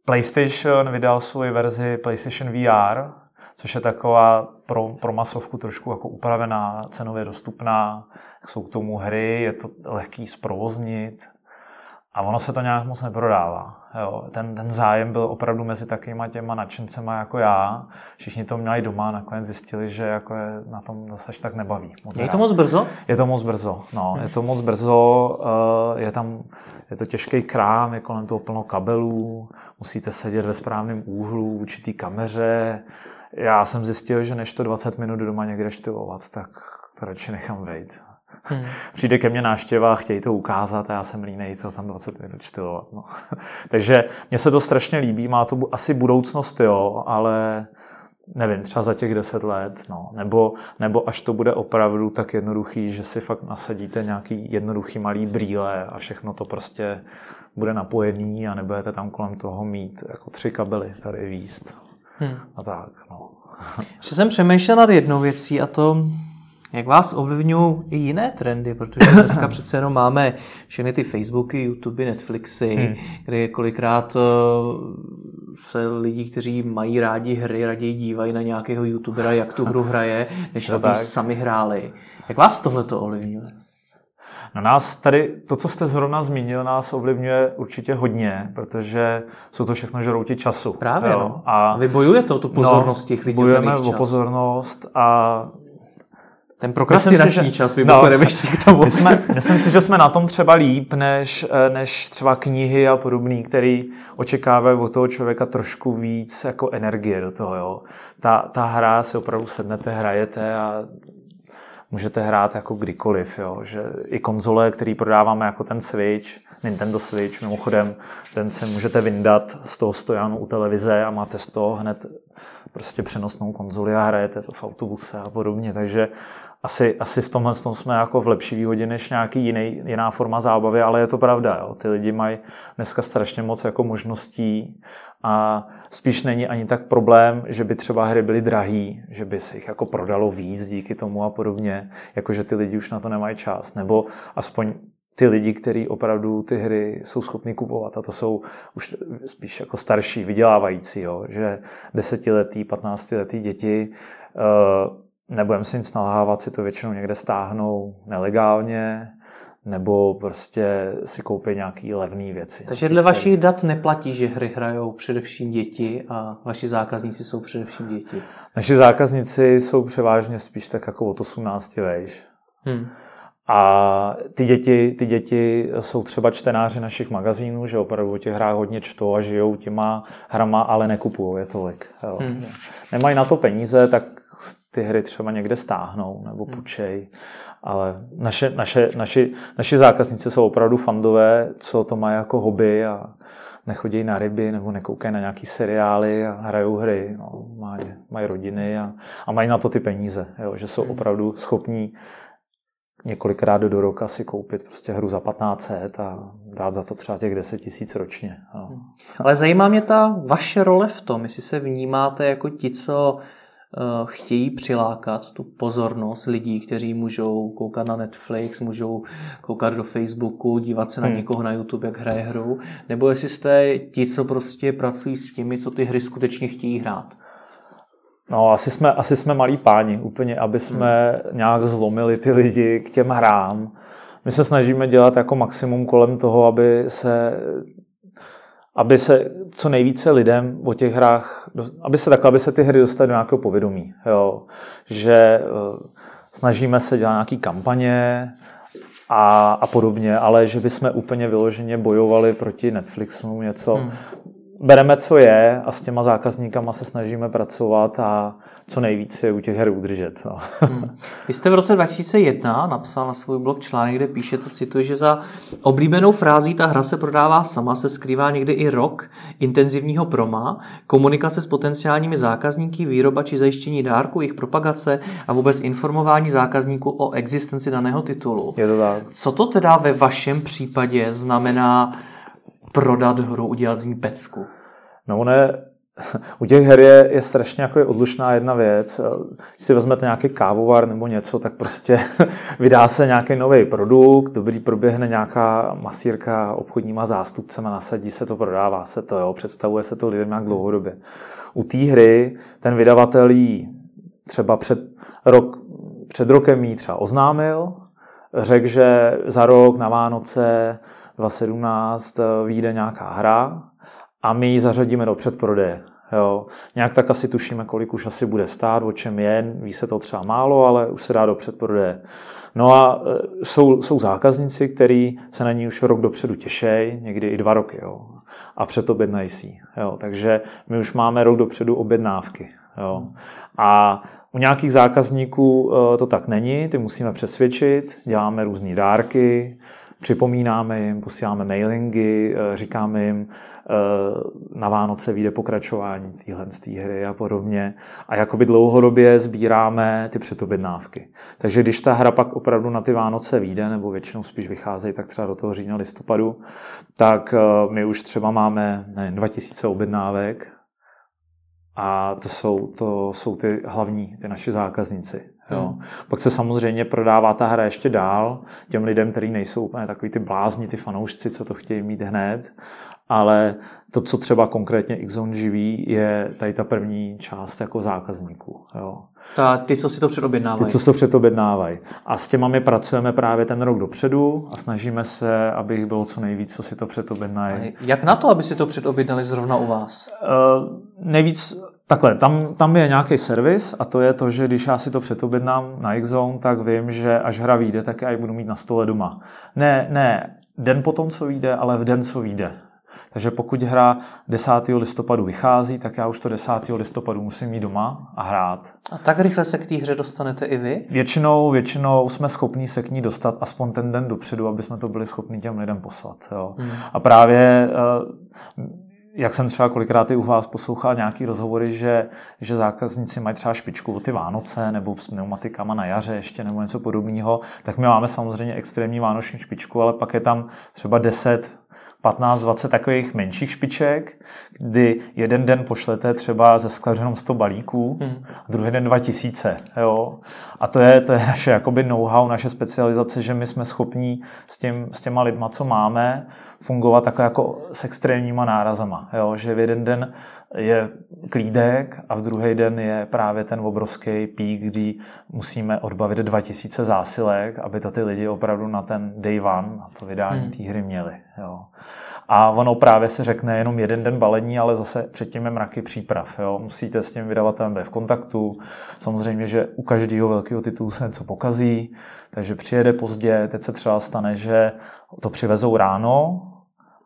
PlayStation vydal svou verzi PlayStation V R, což je taková pro, pro masovku trošku jako upravená, cenově dostupná. Jsou k tomu hry, je to lehký zprovoznit a ono se to nějak moc neprodává. Jo, ten, ten zájem byl opravdu mezi takýma těma nadšencema jako já. Všichni to měli doma a nakonec zjistili, že jako je na tom zase až tak nebaví. Moc je rád. To moc brzo? Je to moc brzo, no. Je to moc brzo, je tam, je to těžký krám, je kolem toho plno kabelů, musíte sedět ve správném úhlu, v určitý kameře. Já jsem zjistil, že než to dvacet minut doma někde štylovat, tak to radši nechám vejít. Hmm. Přijde ke mně návštěva, chtějí to ukázat a já jsem línej to tam dvacet minut štylovat. No. Takže mně se to strašně líbí, má to asi budoucnost, jo, ale nevím, třeba za těch deset let, no. nebo, nebo až to bude opravdu tak jednoduchý, že si fakt nasadíte nějaký jednoduchý malý brýle a všechno to prostě bude napojený a nebudete tam kolem toho mít jako tři kabely tady víst. Hmm. A tak, no. Ještě jsem přemýšlel nad jednou věcí a to, jak vás ovlivňují i jiné trendy, protože dneska přece jenom máme všechny ty Facebooky, YouTube, Netflixy, hmm. kde kolikrát se lidi, kteří mají rádi hry, raději dívají na nějakého YouTubera, jak tu hru hraje, než to aby tak sami hráli. Jak vás tohleto ovlivňuje? Na nás tady, to, co jste zrovna zmínil, nás ovlivňuje určitě hodně, protože jsou to všechno žrouti času. Právě, no. A vy bojujete o tu pozornost no, těch lidí. Bojujeme o pozornost a ten prokrastinační si, čas vybuchujeme ještě no, k tomu. Jsme, myslím si, že jsme na tom třeba líp, než, než třeba knihy a podobný, který očekávají od toho člověka trošku víc jako energie do toho. Jo. Ta, ta hra si opravdu sednete, hrajete a můžete hrát jako kdykoliv, jo. Že i konzole, který prodáváme jako ten Switch, Nintendo Switch, mimochodem, ten si můžete vyndat z toho stojánu u televize a máte z toho hned prostě přenosnou konzoli a hrajete to v autobuse a podobně, takže asi, asi v tomhle jsme jako v lepší výhodě než nějaký jiný, jiná forma zábavy, ale je to pravda, jo. Ty lidi mají dneska strašně moc jako možností a spíš není ani tak problém, že by třeba hry byly drahý, že by se jich jako prodalo víc díky tomu a podobně, jakože ty lidi už na to nemají čas, nebo aspoň ty lidi, kteří opravdu ty hry jsou schopni kupovat a to jsou už spíš jako starší, vydělávající, jo? Že desetiletí, patnáctiletí děti, nebudeme si nic nalhávat, si to většinou někde stáhnou nelegálně nebo prostě si koupí nějaký levné věci. Takže dle vašich dat neplatí, že hry hrajou především děti a vaši zákazníci jsou především děti? Naši zákazníci jsou převážně spíš tak jako od osmnácti vejš. Hmm. A ty děti, ty děti jsou třeba čtenáři našich magazínů, že opravdu o těch hrách hodně čtou a žijou těma hrama, ale nekupují je tolik. Jo. Hmm. Nemají na to peníze, tak ty hry třeba někde stáhnou nebo půjčej. Ale naše, naše, naši, naši zákazníci jsou opravdu fandové, co to mají jako hobby a nechodí na ryby nebo nekoukají na nějaký seriály a hrajou hry. No, mají, mají rodiny a, a mají na to ty peníze, jo, že jsou opravdu schopní několikrát do roka si koupit prostě hru za patnáct set a dát za to třeba těch deset tisíc ročně. No. Ale zajímá mě ta vaše role v tom, jestli se vnímáte jako ti, co uh, chtějí přilákat tu pozornost lidí, kteří můžou koukat na Netflix, můžou koukat do Facebooku, dívat se na hmm. někoho na YouTube, jak hraje hru, nebo jestli jste ti, co prostě pracují s těmi, co ty hry skutečně chtějí hrát. No, asi jsme, asi jsme malí páni, úplně, aby jsme hmm. nějak zlomili ty lidi k těm hrám. My se snažíme dělat jako maximum kolem toho, aby se, aby se co nejvíce lidem o těch hrách, aby se takhle, aby se ty hry dostaly do nějakého povědomí. Jo. Že snažíme se dělat nějaký kampaně a, a podobně, ale že bychom úplně vyloženě bojovali proti Netflixu něco. Hmm. bereme, co je, a s těma zákazníkama se snažíme pracovat a co nejvíc je u těch her udržet. No. Hmm. Vy jste v roce dva tisíce jedna napsal na svůj blog článek, kde píšete, cituji, že za oblíbenou frází "ta hra se prodává sama" se skrývá někdy i rok intenzivního proma, komunikace s potenciálními zákazníky, výroba či zajištění dárku, jejich propagace a vůbec informování zákazníků o existenci daného titulu. Je to tak. Co to teda ve vašem případě znamená prodat hru, udělat z ní pecku? No ono u těch her je, je strašně jako je odlušná jedna věc. Když si vezmete nějaký kávovar nebo něco, tak prostě vydá se nějaký nový produkt, dobrý, proběhne nějaká masírka obchodníma zástupcema, nasadí se to, prodává se to, jo, představuje se to lidem nějak dlouhodobě. U té hry ten vydavatel jí třeba před, rok, před rokem jí třeba oznámil, řekl, že za rok na Vánoce dvacet sedmnáct vyjde nějaká hra a my ji zařadíme do předprodeje. Jo. Nějak tak asi tušíme, kolik už asi bude stát, o čem je, ví se to třeba málo, ale už se dá do předprodeje. No a jsou, jsou zákazníci, kteří se na ní už rok dopředu těší, někdy i dva roky, jo. A předobjednají si ji. Takže my už máme rok dopředu objednávky. Jo. A u nějakých zákazníků to tak není, ty musíme přesvědčit, děláme různý dárky, připomínáme jim, posíláme mailingy, říkáme jim, na Vánoce vyjde pokračování téhle z té hry a podobně. A jakoby dlouhodobě sbíráme ty předobjednávky. Takže když ta hra pak opravdu na ty Vánoce vyjde, nebo většinou spíš vycházejí tak třeba do toho října, listopadu, tak my už třeba máme nevím, dva tisíce objednávek a to jsou, to jsou ty hlavní, ty naši zákazníci. Jo. Pak se samozřejmě prodává ta hra ještě dál těm lidem, kteří nejsou úplně takový ty blázni, ty fanoušci, co to chtějí mít hned, ale to, co třeba konkrétně X-Zone živí, je tady ta první část jako zákazníků. Jo. Ta, ty, co si to předobjednávají. Ty, co se předobjednávají. A s těma my pracujeme právě ten rok dopředu a snažíme se, aby jich bylo co nejvíc, co si to předobjednají. Jak na to, aby si to předobjednali zrovna u vás? Uh, nejvíc... Takhle, tam, tam je nějaký servis a to je to, že když já si to předobjednám na X-Zone, tak vím, že až hra vyjde, tak já ji budu mít na stole doma. Ne, ne den potom, co vyjde, ale v den, co vyjde. Takže pokud hra desátého listopadu vychází, tak já už to desátého listopadu musím mít doma a hrát. A tak rychle se k té hře dostanete i vy? Většinou, většinou jsme schopni se k ní dostat aspoň ten den dopředu, aby jsme to byli schopni těm lidem poslat. Jo. Hmm. A právě... Uh, Jak jsem třeba kolikrát i u vás poslouchal nějaký rozhovory, že, že zákazníci mají třeba špičku o ty Vánoce nebo s pneumatikama na jaře ještě nebo něco podobného, tak my máme samozřejmě extrémní vánoční špičku, ale pak je tam třeba deset, patnáct, dvacet takových menších špiček, kdy jeden den pošlete třeba ze skladu jenom sto balíků, hmm. a druhý den dva tisíce. Jo? A to je, to je naše jakoby know-how, naše specializace, že my jsme schopní s, těm, s těma lidma, co máme, fungovat takhle jako s extrémníma nárazama. Jo? Že v jeden den je klídek a v druhý den je právě ten obrovský pík, kdy musíme odbavit dva tisíce zásilek, aby to ty lidi opravdu na ten day one, na to vydání hmm. té hry měli. Jo? A ono právě se řekne jenom jeden den balení, ale zase předtím je mraky příprav. Jo? Musíte s tím vydavatelem být v kontaktu. Samozřejmě, že u každého velkého titulu se něco pokazí, takže přijede pozdě. Teď se třeba stane, že to přivezou ráno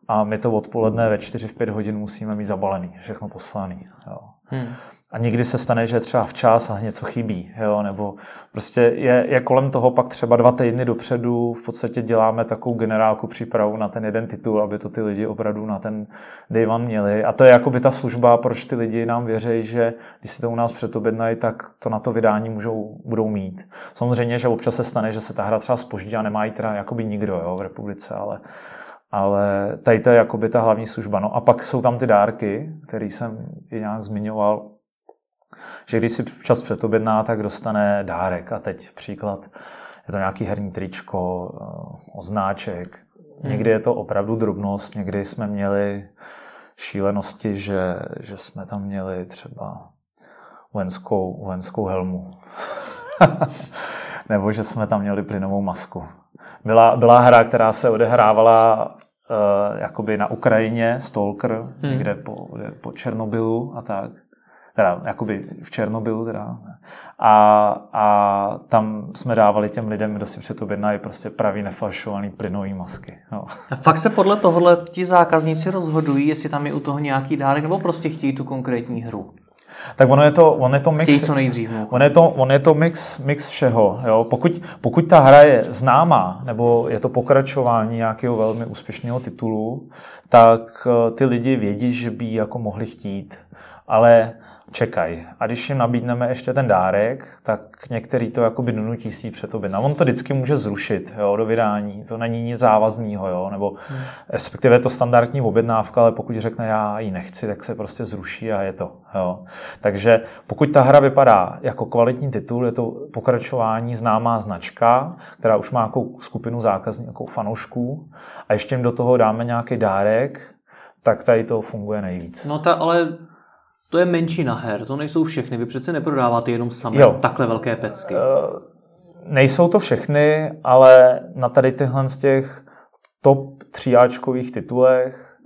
a my to odpoledne ve čtyři až pět hodin musíme mít zabalený, všechno poslaný. Jo? Hmm. A někdy se stane, že třeba včas a něco chybí, jo? Nebo prostě je, je kolem toho pak třeba dva týdny dopředu v podstatě děláme takovou generálku přípravu na ten jeden titul, aby to ty lidi opravdu na ten day one měli. A to je jakoby ta služba, proč ty lidi nám věří, že když si to u nás předobjednají, tak to na to vydání můžou, budou mít. Samozřejmě, že občas se stane, že se ta hra třeba zpoždí a nemá ji teda jakoby nikdo, jo? V republice, ale... Ale tady to je jakoby ta hlavní služba. No a pak jsou tam ty dárky, který jsem i nějak zmiňoval, že když si včas předobjedná, tak dostane dárek. A teď příklad, je to nějaký herní tričko, odznáček. Někdy je to opravdu drobnost, někdy jsme měli šílenosti, že, že jsme tam měli třeba vojenskou, vojenskou helmu. Nebo že jsme tam měli plynovou masku. Byla, byla hra, která se odehrávala uh, jakoby na Ukrajině, Stalker, hmm. někde po, po Černobylu a tak. teda jakoby v Černobylu teda. A, a tam jsme dávali těm lidem, kdo si předobjednají prostě pravý nefalšovaný plynový masky. No. A fakt se podle tohohle ti zákazníci rozhodují, jestli tam je u toho nějaký dárek, nebo prostě chtějí tu konkrétní hru? Tak ono je to, on je to mix. Chtějí co nejdřív. On je to, on je to mix, mix všeho. Jo? Pokud, pokud ta hra je známá, nebo je to pokračování nějakého velmi úspěšného titulu, tak ty lidi vědí, že by jako mohli chtít, ale čekají. A když jim nabídneme ještě ten dárek, tak některý to jakoby donutí si před to objednat. On to vždycky může zrušit, jo, do vydání, to není nic závaznýho, jo, nebo hmm. respektive je to standardní objednávka, ale pokud řekne já ji nechci, tak se prostě zruší a je to. Jo. Takže pokud ta hra vypadá jako kvalitní titul, je to pokračování, známá značka, která už má nějakou skupinu zákazníků, nějakou fanoušků, a ještě jim do toho dáme nějaký dárek, tak tady to funguje nejvíc. No ta, ale to je menšina her, to nejsou všechny. Vy přece neprodáváte jenom samé jo. takhle velké pecky. E, nejsou to všechny, ale na tady tyhle z těch top tříáčkových titulech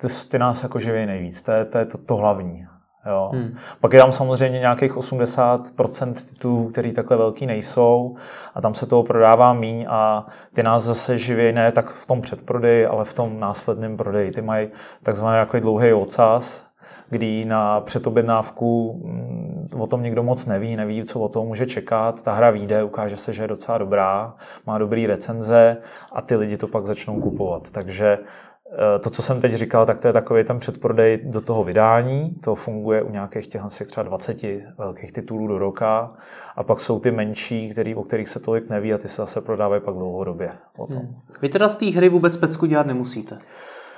ty, ty nás jako živí nejvíc. To je to, je to, to hlavní. Jo. Hmm. Pak je tam samozřejmě nějakých osmdesát procent titulů, který takhle velký nejsou a tam se toho prodává míň a ty nás zase živí ne tak v tom předprodeji, ale v tom následném prodeji. Ty mají takzvaný jako dlouhý ocas, kdy na předobjednávku o tom nikdo moc neví, neví, co o tom může čekat. Ta hra vyjde, ukáže se, že je docela dobrá, má dobrý recenze a ty lidi to pak začnou kupovat. Takže to, co jsem teď říkal, tak to je takový ten předprodej do toho vydání. To funguje u nějakých těch třeba dvaceti velkých titulů do roka a pak jsou ty menší, který, o kterých se tolik neví a ty se zase prodávají pak dlouhodobě. Potom. Hmm. Vy teda z té hry vůbec pecku dělat nemusíte?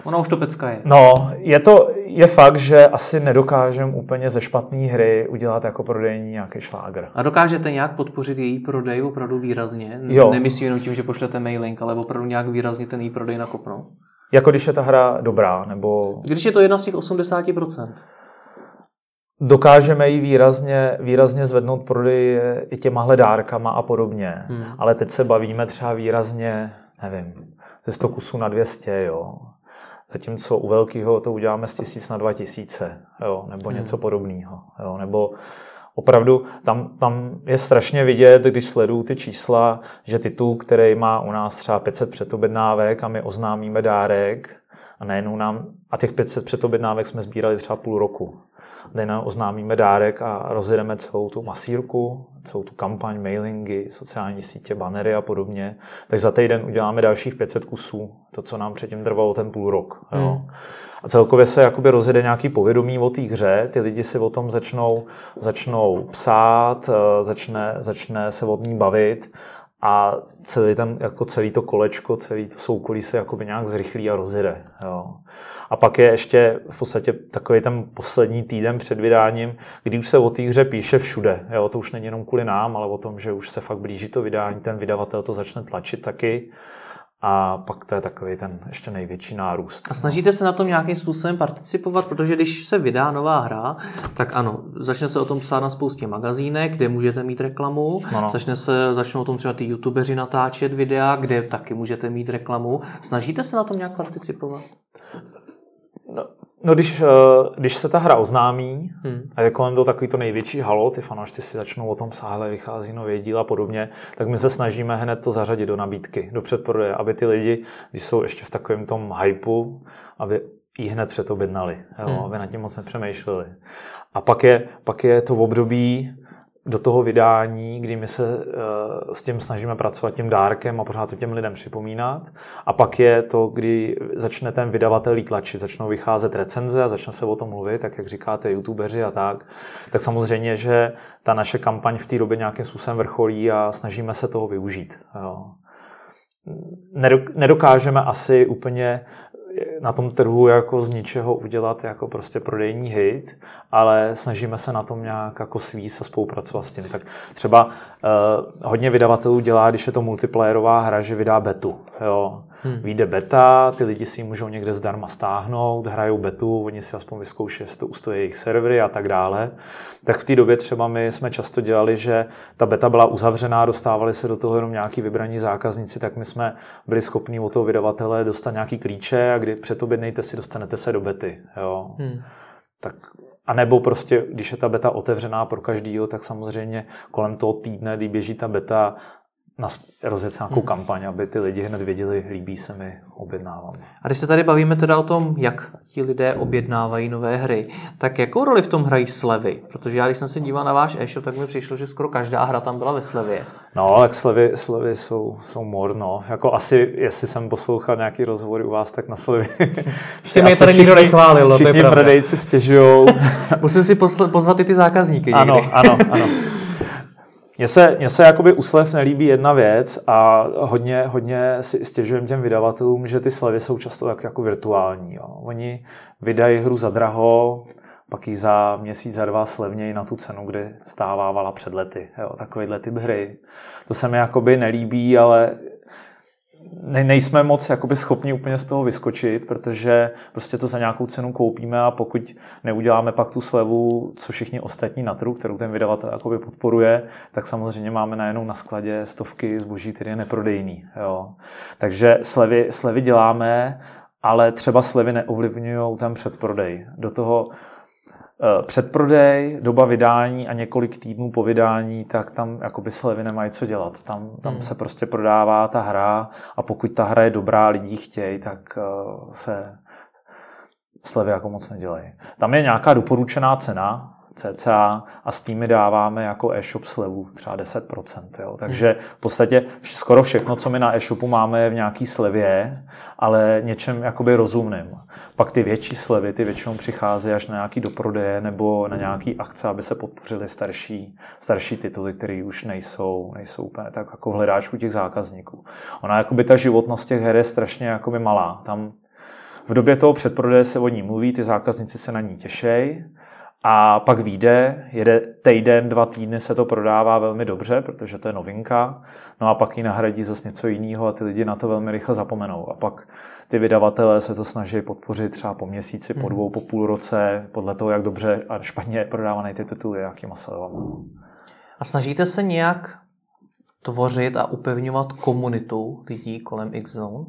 Ona už to pecka je. No, je to, je fakt, že asi nedokážem úplně ze špatné hry udělat jako prodejní nějaký šlágr. A dokážete nějak podpořit její prodej opravdu výrazně? Jo. Nemyslím jenom tím, že pošlete mailing, ale opravdu nějak výrazně ten její prodej nakopnou? Jako když je ta hra dobrá, nebo... Když je to jedna z těch osmdesát procent. Dokážeme ji výrazně, výrazně zvednout prodej i těmahle dárkama a podobně. Hmm. Ale teď se bavíme třeba výrazně, nevím, ze sto kusů na dvě stě, jo. Zatímco u velkého to uděláme z tisíc na dva tisíce, jo, nebo hmm. něco podobného. Jo, nebo opravdu tam, tam je strašně vidět, když sleduju ty čísla, že titul, který má u nás třeba pět set předobjednávek a my oznámíme dárek a najednou nám, a těch pět set předobjednávek jsme sbírali třeba půl roku. Najednou oznámíme dárek a rozjedeme celou tu masírku, celou tu kampaň, mailingy, sociální sítě, banery a podobně. Tak za týden uděláme dalších pět set kusů, to, co nám předtím trvalo ten půl rok. Hmm. Jo. A celkově se jakoby rozjede nějaký povědomí o té hře, ty lidi si o tom začnou, začnou psát, začne, začne se o ní bavit a celý, ten, jako celý to kolečko, celý to soukolí se jakoby nějak zrychlí a rozjede. Jo. A pak je ještě v podstatě takový ten poslední týden před vydáním, kdy už se o té hře píše všude. Jo. To už není jenom kvůli nám, ale o tom, že už se fakt blíží to vydání, ten vydavatel to začne tlačit taky. A pak to je takový ten ještě největší nárůst. A snažíte se na tom nějakým způsobem participovat, protože když se vydá nová hra, tak ano, začne se o tom psát na spoustě magazínek, kde můžete mít reklamu, no no. Začne se, začnou o tom třeba ty youtubeři natáčet videa, kde taky můžete mít reklamu. Snažíte se na tom nějak participovat? No, no když, když se ta hra oznámí, hmm. a je kolem toho takový to největší halo, ty fanoušci si začnou o tom sáhle, vychází nový díl a podobně, tak my se snažíme hned to zařadit do nabídky, do předprodeje, aby ty lidi, když jsou ještě v takovém tom hypu, aby ji hned předobjednali, hmm. aby nad tím moc nepřemýšleli. A pak je, pak je to v období do toho vydání, kdy my se uh, s tím snažíme pracovat tím dárkem a pořád to těm lidem připomínat. A pak je to, kdy začne ten vydavatel tlačit, začnou vycházet recenze a začne se o tom mluvit, tak jak říkáte, youtubeři a tak. Tak samozřejmě, že ta naše kampaň v té době nějakým způsobem vrcholí a snažíme se toho využít. Jo. Nedokážeme asi úplně na tom trhu jako z ničeho udělat jako prostě prodejní hit, ale snažíme se na tom nějak jako svíst a spolupracovat s tím. Tak třeba uh, hodně vydavatelů dělá, když je to multiplayerová hra, že vydá betu. Jo. Hmm. Vyjde beta, ty lidi si ji můžou někde zdarma stáhnout, hrajou betu, oni si aspoň vyzkouší, jestli to ustojí jejich servery a tak dále. Tak v té době třeba my jsme často dělali, že ta beta byla uzavřená, dostávali se do toho jenom nějaký vybraní zákazníci, tak my jsme byli schopni od toho vydavatele dostat nějaký klíče a kdy předobjednejte si, dostanete se do bety. Jo. Hmm. Tak A nebo prostě, když je ta beta otevřená pro každýho, tak samozřejmě kolem toho týdne, kdy běží ta beta, rozjet nějakou hmm. kampaň, aby ty lidi hned věděli, líbí se mi, objednávám. A když se tady bavíme teda o tom, jak ti lidé objednávají nové hry, tak jakou roli v tom hrají slevy? Protože já, když jsem se díval na váš e-shop, tak mi přišlo, že skoro každá hra tam byla ve slevě. No, tak slevy, slevy jsou, jsou morno. Jako asi, jestli jsem poslouchal nějaký rozhovory u vás, tak na slevy. Ještě mě tady nikdo nechválil, to je pravda. Všichni prodejci stěžujou. Musím si posle, pozvat i ty zákazníky. Ano, ano, ano. Mně se, mně se jakoby u slev nelíbí jedna věc a hodně, hodně si stěžujem těm vydavatelům, že ty slevy jsou často jak, jako virtuální. Jo. Oni vydají hru za draho, pak ji za měsíc, za dva slevněji na tu cenu, kde stávávala před lety. Jo. Takovýhle typ hry. To se mi jakoby nelíbí, ale ne, nejsme moc jakoby schopni úplně z toho vyskočit, protože prostě to za nějakou cenu koupíme a pokud neuděláme pak tu slevu, co všichni ostatní na trhu, kterou ten vydavatel jakoby podporuje, tak samozřejmě máme najednou na skladě stovky zboží, který je neprodejný. Jo. Takže slevy, slevy děláme, ale třeba slevy neovlivňují ten předprodej. Do toho předprodej, doba vydání a několik týdnů po vydání, tak tam jakoby slevy nemají co dělat. Tam, tam hmm. se prostě prodává ta hra a pokud ta hra je dobrá, lidi chtějí, tak se slevy jako moc nedělají. Tam je nějaká doporučená cena, cca, a s tými dáváme jako e-shop slevu, třeba deset procent. Jo. Takže v podstatě skoro všechno, co my na e-shopu máme, je v nějaký slevě, ale něčem jakoby rozumným. Pak ty větší slevy, ty většinou přicházejí až na nějaký doprodeje nebo na nějaký akce, aby se podpořily starší, starší tituly, které už nejsou, nejsou úplně tak jako v hledáčku těch zákazníků. Ona jakoby ta životnost těch her je strašně jakoby malá. Tam v době toho předprodeje se o ní mluví, ty zákazníci se na ní těší. A pak vyjde, jede týden, dva týdny se to prodává velmi dobře, protože to je novinka, no a pak ji nahradí zase něco jiného a ty lidi na to velmi rychle zapomenou. A pak ty vydavatelé se to snaží podpořit třeba po měsíci, po dvou, po půl roce, podle toho, jak dobře a špatně prodávané ty tituly, jakýma slevama. A snažíte se nějak tvořit a upevňovat komunitu lidí kolem X-Zone?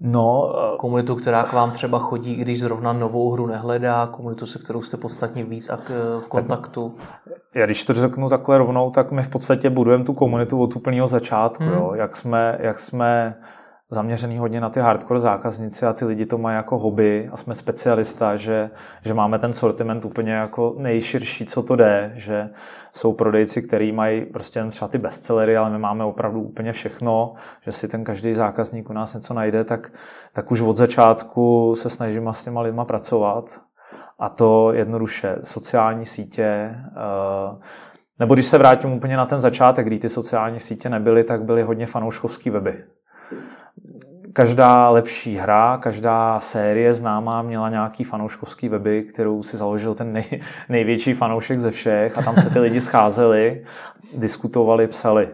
No, komunitu, která k vám třeba chodí, i když zrovna novou hru nehledá, komunitu, se kterou jste podstatně víc v kontaktu. Já když to řeknu takhle rovnou, tak my v podstatě budujeme tu komunitu od úplného začátku. Hmm. Jo. Jak jsme, jak jsme zaměřený hodně na ty hardcore zákazníci a ty lidi to mají jako hobby a jsme specialista, že, že máme ten sortiment úplně jako nejširší, co to jde, že jsou prodejci, který mají prostě třeba ty bestsellery, ale my máme opravdu úplně všechno, že si ten každý zákazník u nás něco najde, tak, tak už od začátku se snažíme s těma lidma pracovat a to jednoduše sociální sítě, uh, nebo když se vrátím úplně na ten začátek, kdy ty sociální sítě nebyly, tak byly hodně fanouškovský weby. Každá lepší hra, každá série známá měla nějaký fanouškovský weby, kterou si založil ten nej, největší fanoušek ze všech a tam se ty lidi scházeli, diskutovali, psali.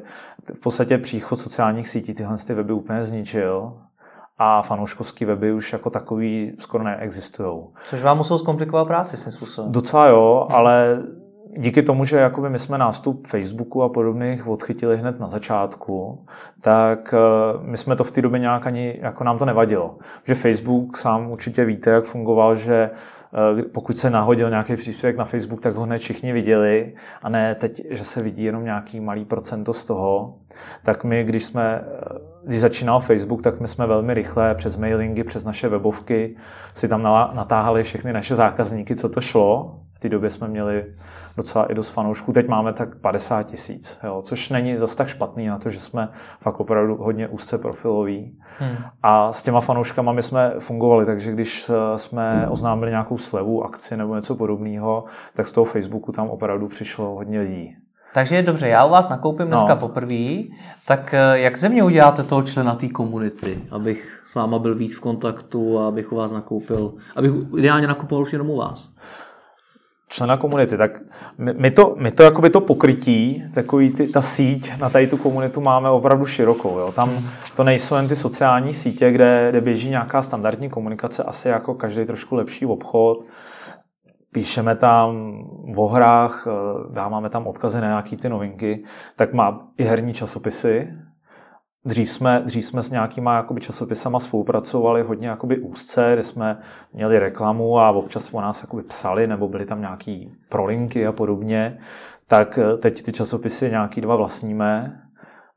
V podstatě příchod sociálních sítí tyhle ty weby úplně zničil a fanouškovský weby už jako takový skoro neexistují. Což vám muselo zkomplikovat práci svým způsobem. Docela jo, hmm. ale díky tomu, že jakoby my jsme nástup Facebooku a podobných odchytili hned na začátku, tak my jsme to v té době nějak ani, jako nám to nevadilo. Že Facebook, sám určitě víte, jak fungoval, že pokud se nahodil nějaký příspěvek na Facebook, tak ho hned všichni viděli a ne teď, že se vidí jenom nějaký malý procento z toho. Tak my, když jsme, když začínal Facebook, tak my jsme velmi rychle přes mailingy, přes naše webovky si tam natáhali všechny naše zákazníky, co to šlo. V té době jsme měli docela i dost fanoušků. Teď máme tak padesát tisíc, což není zas tak špatný na to, že jsme fakt opravdu hodně úzce profiloví. Hmm. A s těma fanouškama my jsme fungovali, takže když jsme oznámili nějakou slevu, akci nebo něco podobného, tak z toho Facebooku tam opravdu přišlo hodně lidí. Takže dobře, já u vás nakoupím dneska no. poprvé, tak jak ze mě uděláte toho člena té komunity, abych s váma byl víc v kontaktu a abych u vás nakoupil, abych ideálně nakupoval už jenom u vás? Člena komunity, tak my to, my to jakoby to pokrytí, takový ty, ta síť na tady tu komunitu máme opravdu širokou, jo. Tam to nejsou jen ty sociální sítě, kde, kde běží nějaká standardní komunikace, asi jako každý trošku lepší obchod. Píšeme tam o hrách, dáváme tam odkazy na nějaké ty novinky, tak má i herní časopisy, Dřív jsme, dřív jsme s nějakýma jakoby časopisama spolupracovali hodně jakoby úzce, kde jsme měli reklamu a občas o nás jakoby psali, nebo byly tam nějaký prolinky a podobně. Tak teď ty časopisy nějaký dva vlastníme,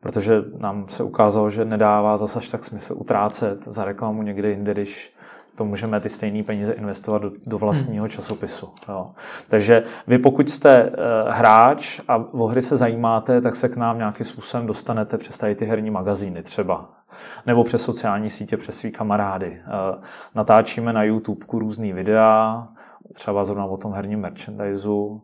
protože nám se ukázalo, že nedává zase až tak smysl utrácet za reklamu někde jinde, když to můžeme ty stejné peníze investovat do, do vlastního časopisu. Jo. Takže vy, pokud jste hráč a o hry se zajímáte, tak se k nám nějakým způsobem dostanete přes tady ty herní magazíny třeba. Nebo přes sociální sítě, přes svý kamarády. Natáčíme na YouTube různý videa, třeba zrovna o tom herním merchandiseu,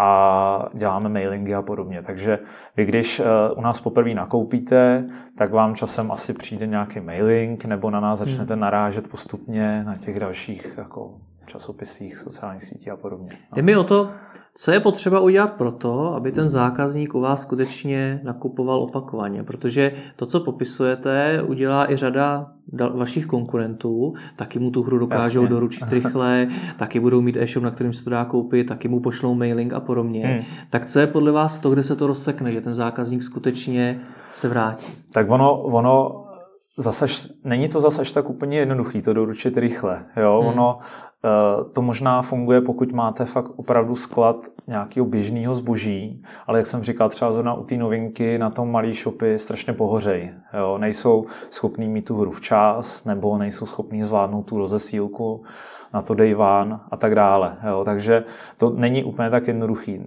a děláme mailingy a podobně. Takže vy, když u nás poprvé nakoupíte, tak vám časem asi přijde nějaký mailing, nebo na nás začnete narážet postupně na těch dalších jako časopisích, sociálních sítí a podobně. Je mi o to, co je potřeba udělat pro to, aby ten zákazník u vás skutečně nakupoval opakovaně, protože to, co popisujete, udělá i řada vašich konkurentů, taky mu tu hru dokážou Jasně. doručit rychle, taky budou mít e-shop, na kterým se to dá koupit, taky mu pošlou mailing a podobně. Hmm. Tak co je podle vás to, kde se to rozsekne, že ten zákazník skutečně se vrátí? Tak ono, ono zase, není to zase tak úplně jednoduchý to doručit rychle. Jo? Hmm. Ono to možná funguje, pokud máte fakt opravdu sklad nějakého běžného zboží, ale jak jsem říkal, třeba zrovna u té novinky na tom malý shopy strašně pohořej. Jo? Nejsou schopní mít tu hru včas, nebo nejsou schopní zvládnout tu rozesílku na to day one a tak dále. Jo? Takže to není úplně tak jednoduchý.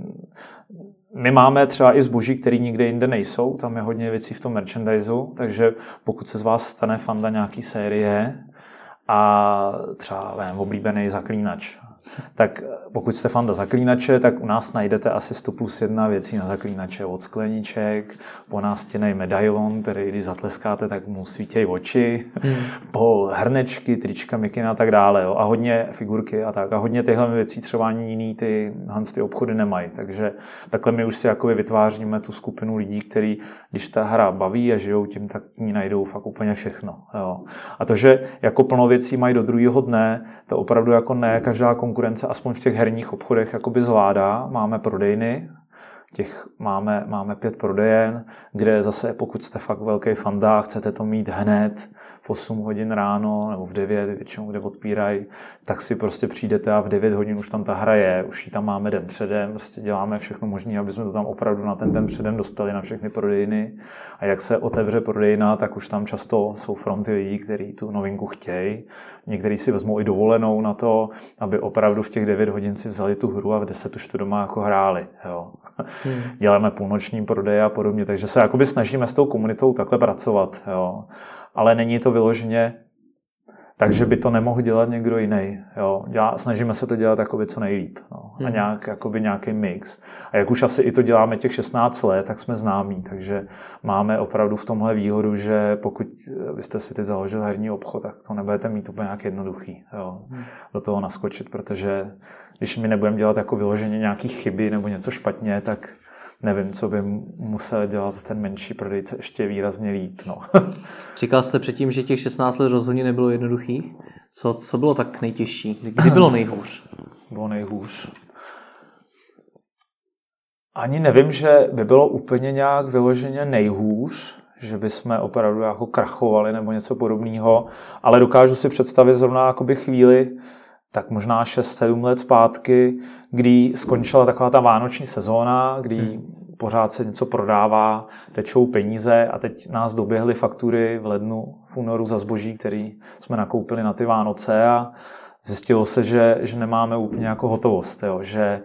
My máme třeba i zboží, které nikde jinde nejsou, tam je hodně věcí v tom merchandiseu, takže pokud se z vás stane fanda nějaký série a třeba vem, oblíbený Zaklínač, tak pokud jste fanda Zaklínače, tak u nás najdete asi sto plus jedna věcí na Zaklínače, od skleníček, po nástěnej medailon, který když zatleskáte, tak mu svítějí oči, hmm. po hrnečky, trička, mikiny a tak dále, jo, a hodně figurky a tak. A hodně tyhle věcí třeba ani jiný ty, Hans, ty obchody nemají. Takže takhle my už si jakoby vytváříme tu skupinu lidí, který, když ta hra baví a žijou tím, tak ní najdou fakt úplně všechno. Jo. A to, že jako plno věcí mají do druhého dne, to opravdu jako ne každá konkurence, aspoň v těch herních obchodech, jakoby zvládá. Máme prodejny, těch máme, máme pět prodejen, kde zase, pokud jste fakt velký fanda, chcete to mít hned v osm hodin ráno, nebo v devět, většinou kde odpírají, tak si prostě přijdete a v devět hodin už tam ta hra je, už ji tam máme den předem, prostě děláme všechno možné, aby jsme to tam opravdu na ten den předem dostali na všechny prodejny. A jak se otevře prodejna, tak už tam často jsou fronty lidí, kteří tu novinku chtějí. Někteří si vezmou i dovolenou na to, aby opravdu v těch devět hodin si vzali tu hru a v deset už to doma jako hráli, jo. Hmm. Děláme půlnoční prodeje a podobně, takže se jakoby snažíme s tou komunitou takhle pracovat, jo. Ale není to vyloženě tak, že by to nemohl dělat někdo jiný, jo. Dělá, snažíme se to dělat jakoby co nejlíp, no. hmm. a nějak, jakoby nějaký mix. A jak už asi i to děláme těch šestnáct let, tak jsme známí, takže máme opravdu v tomhle výhodu, že pokud byste si teď založil herní obchod, tak to nebudete mít úplně nějak jednoduchý, jo. Hmm. do toho naskočit, protože když my nebudeme dělat jako vyloženě nějaký chyby nebo něco špatně, tak nevím, co by musel dělat ten menší prodejce ještě výrazně líp. No. Říkal jste předtím, že těch šestnáct let rozhodně nebylo jednoduchých. Co, co bylo tak nejtěžší? Kdy bylo nejhůř? Bylo nejhůř. Ani nevím, že by bylo úplně nějak vyloženě nejhůř, že bychom opravdu jako krachovali nebo něco podobného, ale dokážu si představit zrovna jakoby chvíli, tak možná šest sedm let zpátky, kdy skončila taková ta vánoční sezóna, kdy hmm. pořád se něco prodává, tečou peníze a teď nás doběhly faktury v lednu, v únoru za zboží, který jsme nakoupili na ty Vánoce a zjistilo se, že, že nemáme úplně jako hotovost, jo, že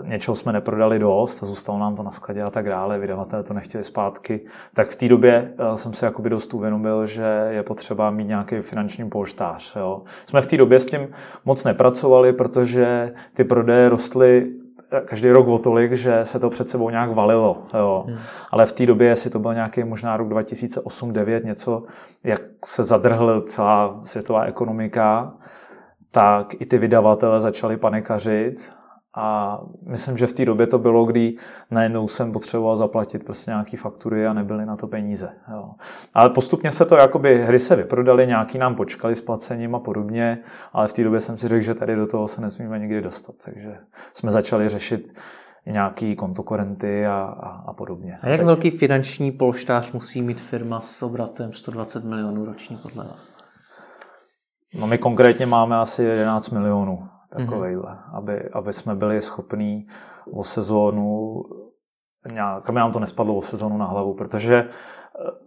Uh, něčeho jsme neprodali dost a zůstalo nám to na skladě a tak dále, vydavatelé to nechtěli zpátky, tak v té době uh, jsem se jakoby dost uvědomil, že je potřeba mít nějaký finanční polštář. Jo. Jsme v té době s tím moc nepracovali, protože ty prodeje rostly každý rok o tolik, že se to před sebou nějak valilo. Jo. Hmm. Ale v té době, jestli to byl nějaký možná rok dva tisíce osm devět, něco, jak se zadrhla celá světová ekonomika, tak i ty vydavatele začali panikařit. A myslím, že v té době to bylo, kdy najednou jsem potřeboval zaplatit prostě nějaký faktury a nebyly na to peníze. Jo. Ale postupně se to, jakoby hry se vyprodaly, nějaký nám počkali s placením a podobně, ale v té době jsem si řekl, že tady do toho se nesmíme nikdy dostat. Takže jsme začali řešit, nějaký kontokorenty a, a, a podobně. A jak teď... velký finanční polštář musí mít firma s obratem sto dvacet milionů ročně podle vás? No my konkrétně máme asi jedenáct milionů takovejhle, mm-hmm. aby, aby jsme byli schopní o sezónu, nějak, aby nám to nespadlo o sezónu na hlavu, protože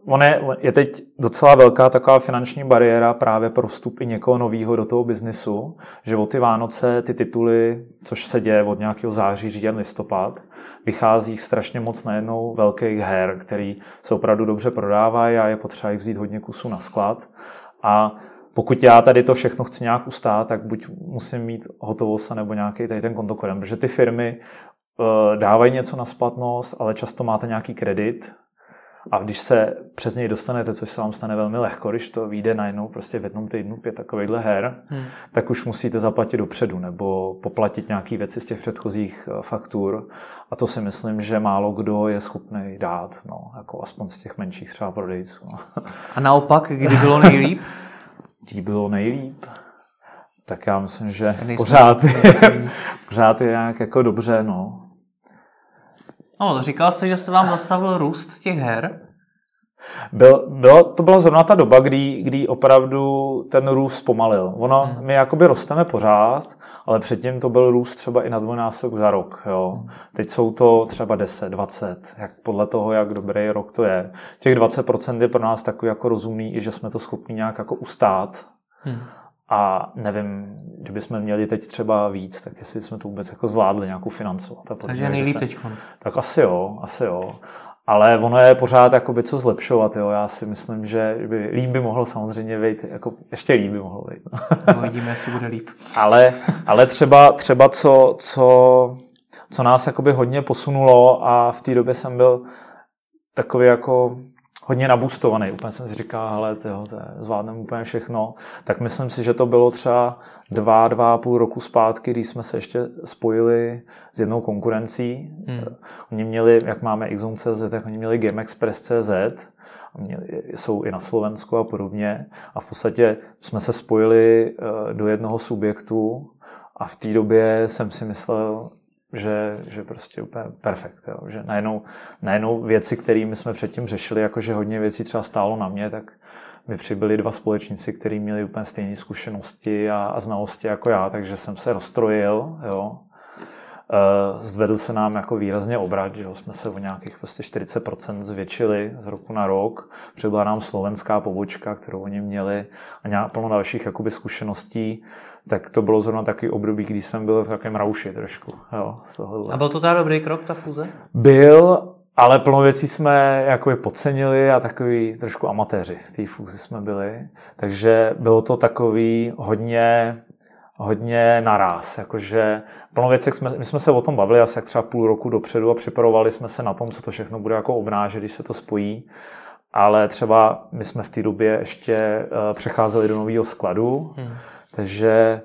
on je, je teď docela velká taková finanční bariéra právě pro vstup i někoho nového do toho biznisu, že od ty Vánoce, ty tituly, což se děje od nějakého září, říjen, listopad, vychází strašně moc najednou velkých her, který se opravdu dobře prodávají a je potřeba jich vzít hodně kusů na sklad. A pokud já tady to všechno chci nějak ustát, tak buď musím mít hotovost nebo nějaký tady ten kontokorent, protože ty firmy e, dávají něco na splatnost, ale často máte nějaký kredit, a když se přes něj dostanete, což se vám stane velmi lehko, když to vyjde najednou prostě v jednom týdnu pět takovejhle her, hmm. tak už musíte zaplatit dopředu nebo poplatit nějaké věci z těch předchozích faktur. A to si myslím, že málo kdo je schopný dát, no, jako aspoň z těch menších třeba prodejců. A naopak, kdy bylo nejlíp? Kdy bylo nejlíp? Tak já myslím, že pořád je, pořád je nějak jako dobře, no. No, říkal jsi, že se vám zastavil růst těch her? Byl, bylo, to byla zrovna ta doba, kdy, kdy opravdu ten růst zpomalil. Ono, hmm. my jakoby rosteme pořád, ale předtím to byl růst třeba i na dvojnásobek za rok. Jo. Hmm. Teď jsou to třeba deset, dvacet, jak podle toho, jak dobrý rok to je. Těch dvacet procent je pro nás takový jako rozumný, i že jsme to schopni nějak jako ustát. Hmm. A nevím, kdybychom měli teď třeba víc, tak jestli jsme to vůbec jako zvládli nějakou financovat. Takže nejlíp teď. Tak asi jo, asi jo. Ale ono je pořád jakoby co zlepšovat. Jo. Já si myslím, že by, líp by mohlo samozřejmě být, jako ještě líp by mohlo být. No, vidíme, jestli bude líp. ale, ale třeba, třeba co, co, co nás jakoby hodně posunulo a v té době jsem byl takový jako... hodně nabustovaný. Úplně jsem si říkal, hele, tyjo, to je, zvládneme úplně všechno. Tak myslím si, že to bylo třeba dva, dva a půl roku zpátky, když jsme se ještě spojili s jednou konkurencí. Hmm. Oni měli, jak máme X Zone tečka cé zet, tak oni měli Game Express tečka cé zet. Měli, jsou i na Slovensku a podobně. A v podstatě jsme se spojili do jednoho subjektu a v té době jsem si myslel, Že, že prostě úplně perfekt, jo. Že najednou, najednou věci, kterými jsme předtím řešili, jakože hodně věcí třeba stálo na mě, tak mi přibyli dva společníci, kteří měli úplně stejné zkušenosti a, a znalosti jako já, takže jsem se roztrojil, jo. E, zvedl se nám jako výrazně obrat, že jo. Jsme se o nějakých prostě čtyřicet procent zvětšili z roku na rok, přibyla nám slovenská pobočka, kterou oni měli a nějak plno dalších jakoby zkušeností. Tak to bylo zrovna takový období, kdy jsem byl v takovém rauši trošku. Jo, z tohohle. A byl to teda dobrý krok, ta fúze? Byl, ale plno věcí jsme jakoby podcenili a takový trošku amatéři v té fúzi jsme byli. Takže bylo to takový hodně, hodně naráz. Jakože plno věcí, jsme, my jsme se o tom bavili asi jak třeba půl roku dopředu a připravovali jsme se na tom, co to všechno bude jako obnážet, když se to spojí. Ale třeba my jsme v té době ještě přecházeli do nového skladu, hmm. takže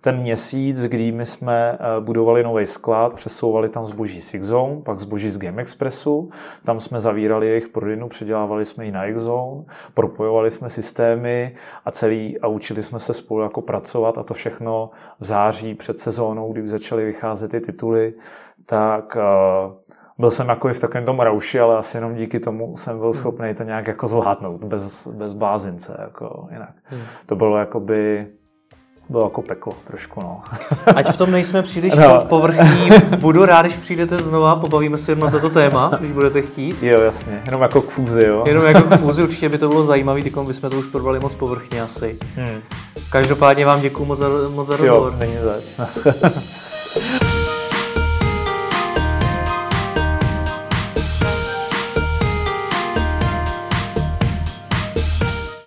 ten měsíc, kdy my jsme budovali nový sklad, přesouvali tam zboží z X Zone, pak zboží z Game Expressu, tam jsme zavírali jejich prodejnu, předělávali jsme ji na X Zone, propojovali jsme systémy a celý a učili jsme se spolu jako pracovat a to všechno v září před sezónou, kdy začaly vycházet ty tituly, tak byl jsem jako v takovém tom rauši, ale asi jenom díky tomu jsem byl schopný to nějak jako zvládnout bez, bez blázince, jako jinak. Hmm. To bylo jakoby... bylo jako peklo trošku, no. Ať v tom nejsme příliš no. povrchní, budu rád, když přijdete znova, pobavíme se jenom na toto téma, když budete chtít. Jo, jasně, jenom jako k fúzi, jo. Jenom jako k fúzi, určitě by to bylo zajímavý, tykom bychom to už probrali moc povrchně asi. Hmm. Každopádně vám děkuju moc za, moc za rozhovor. Jo, není zač.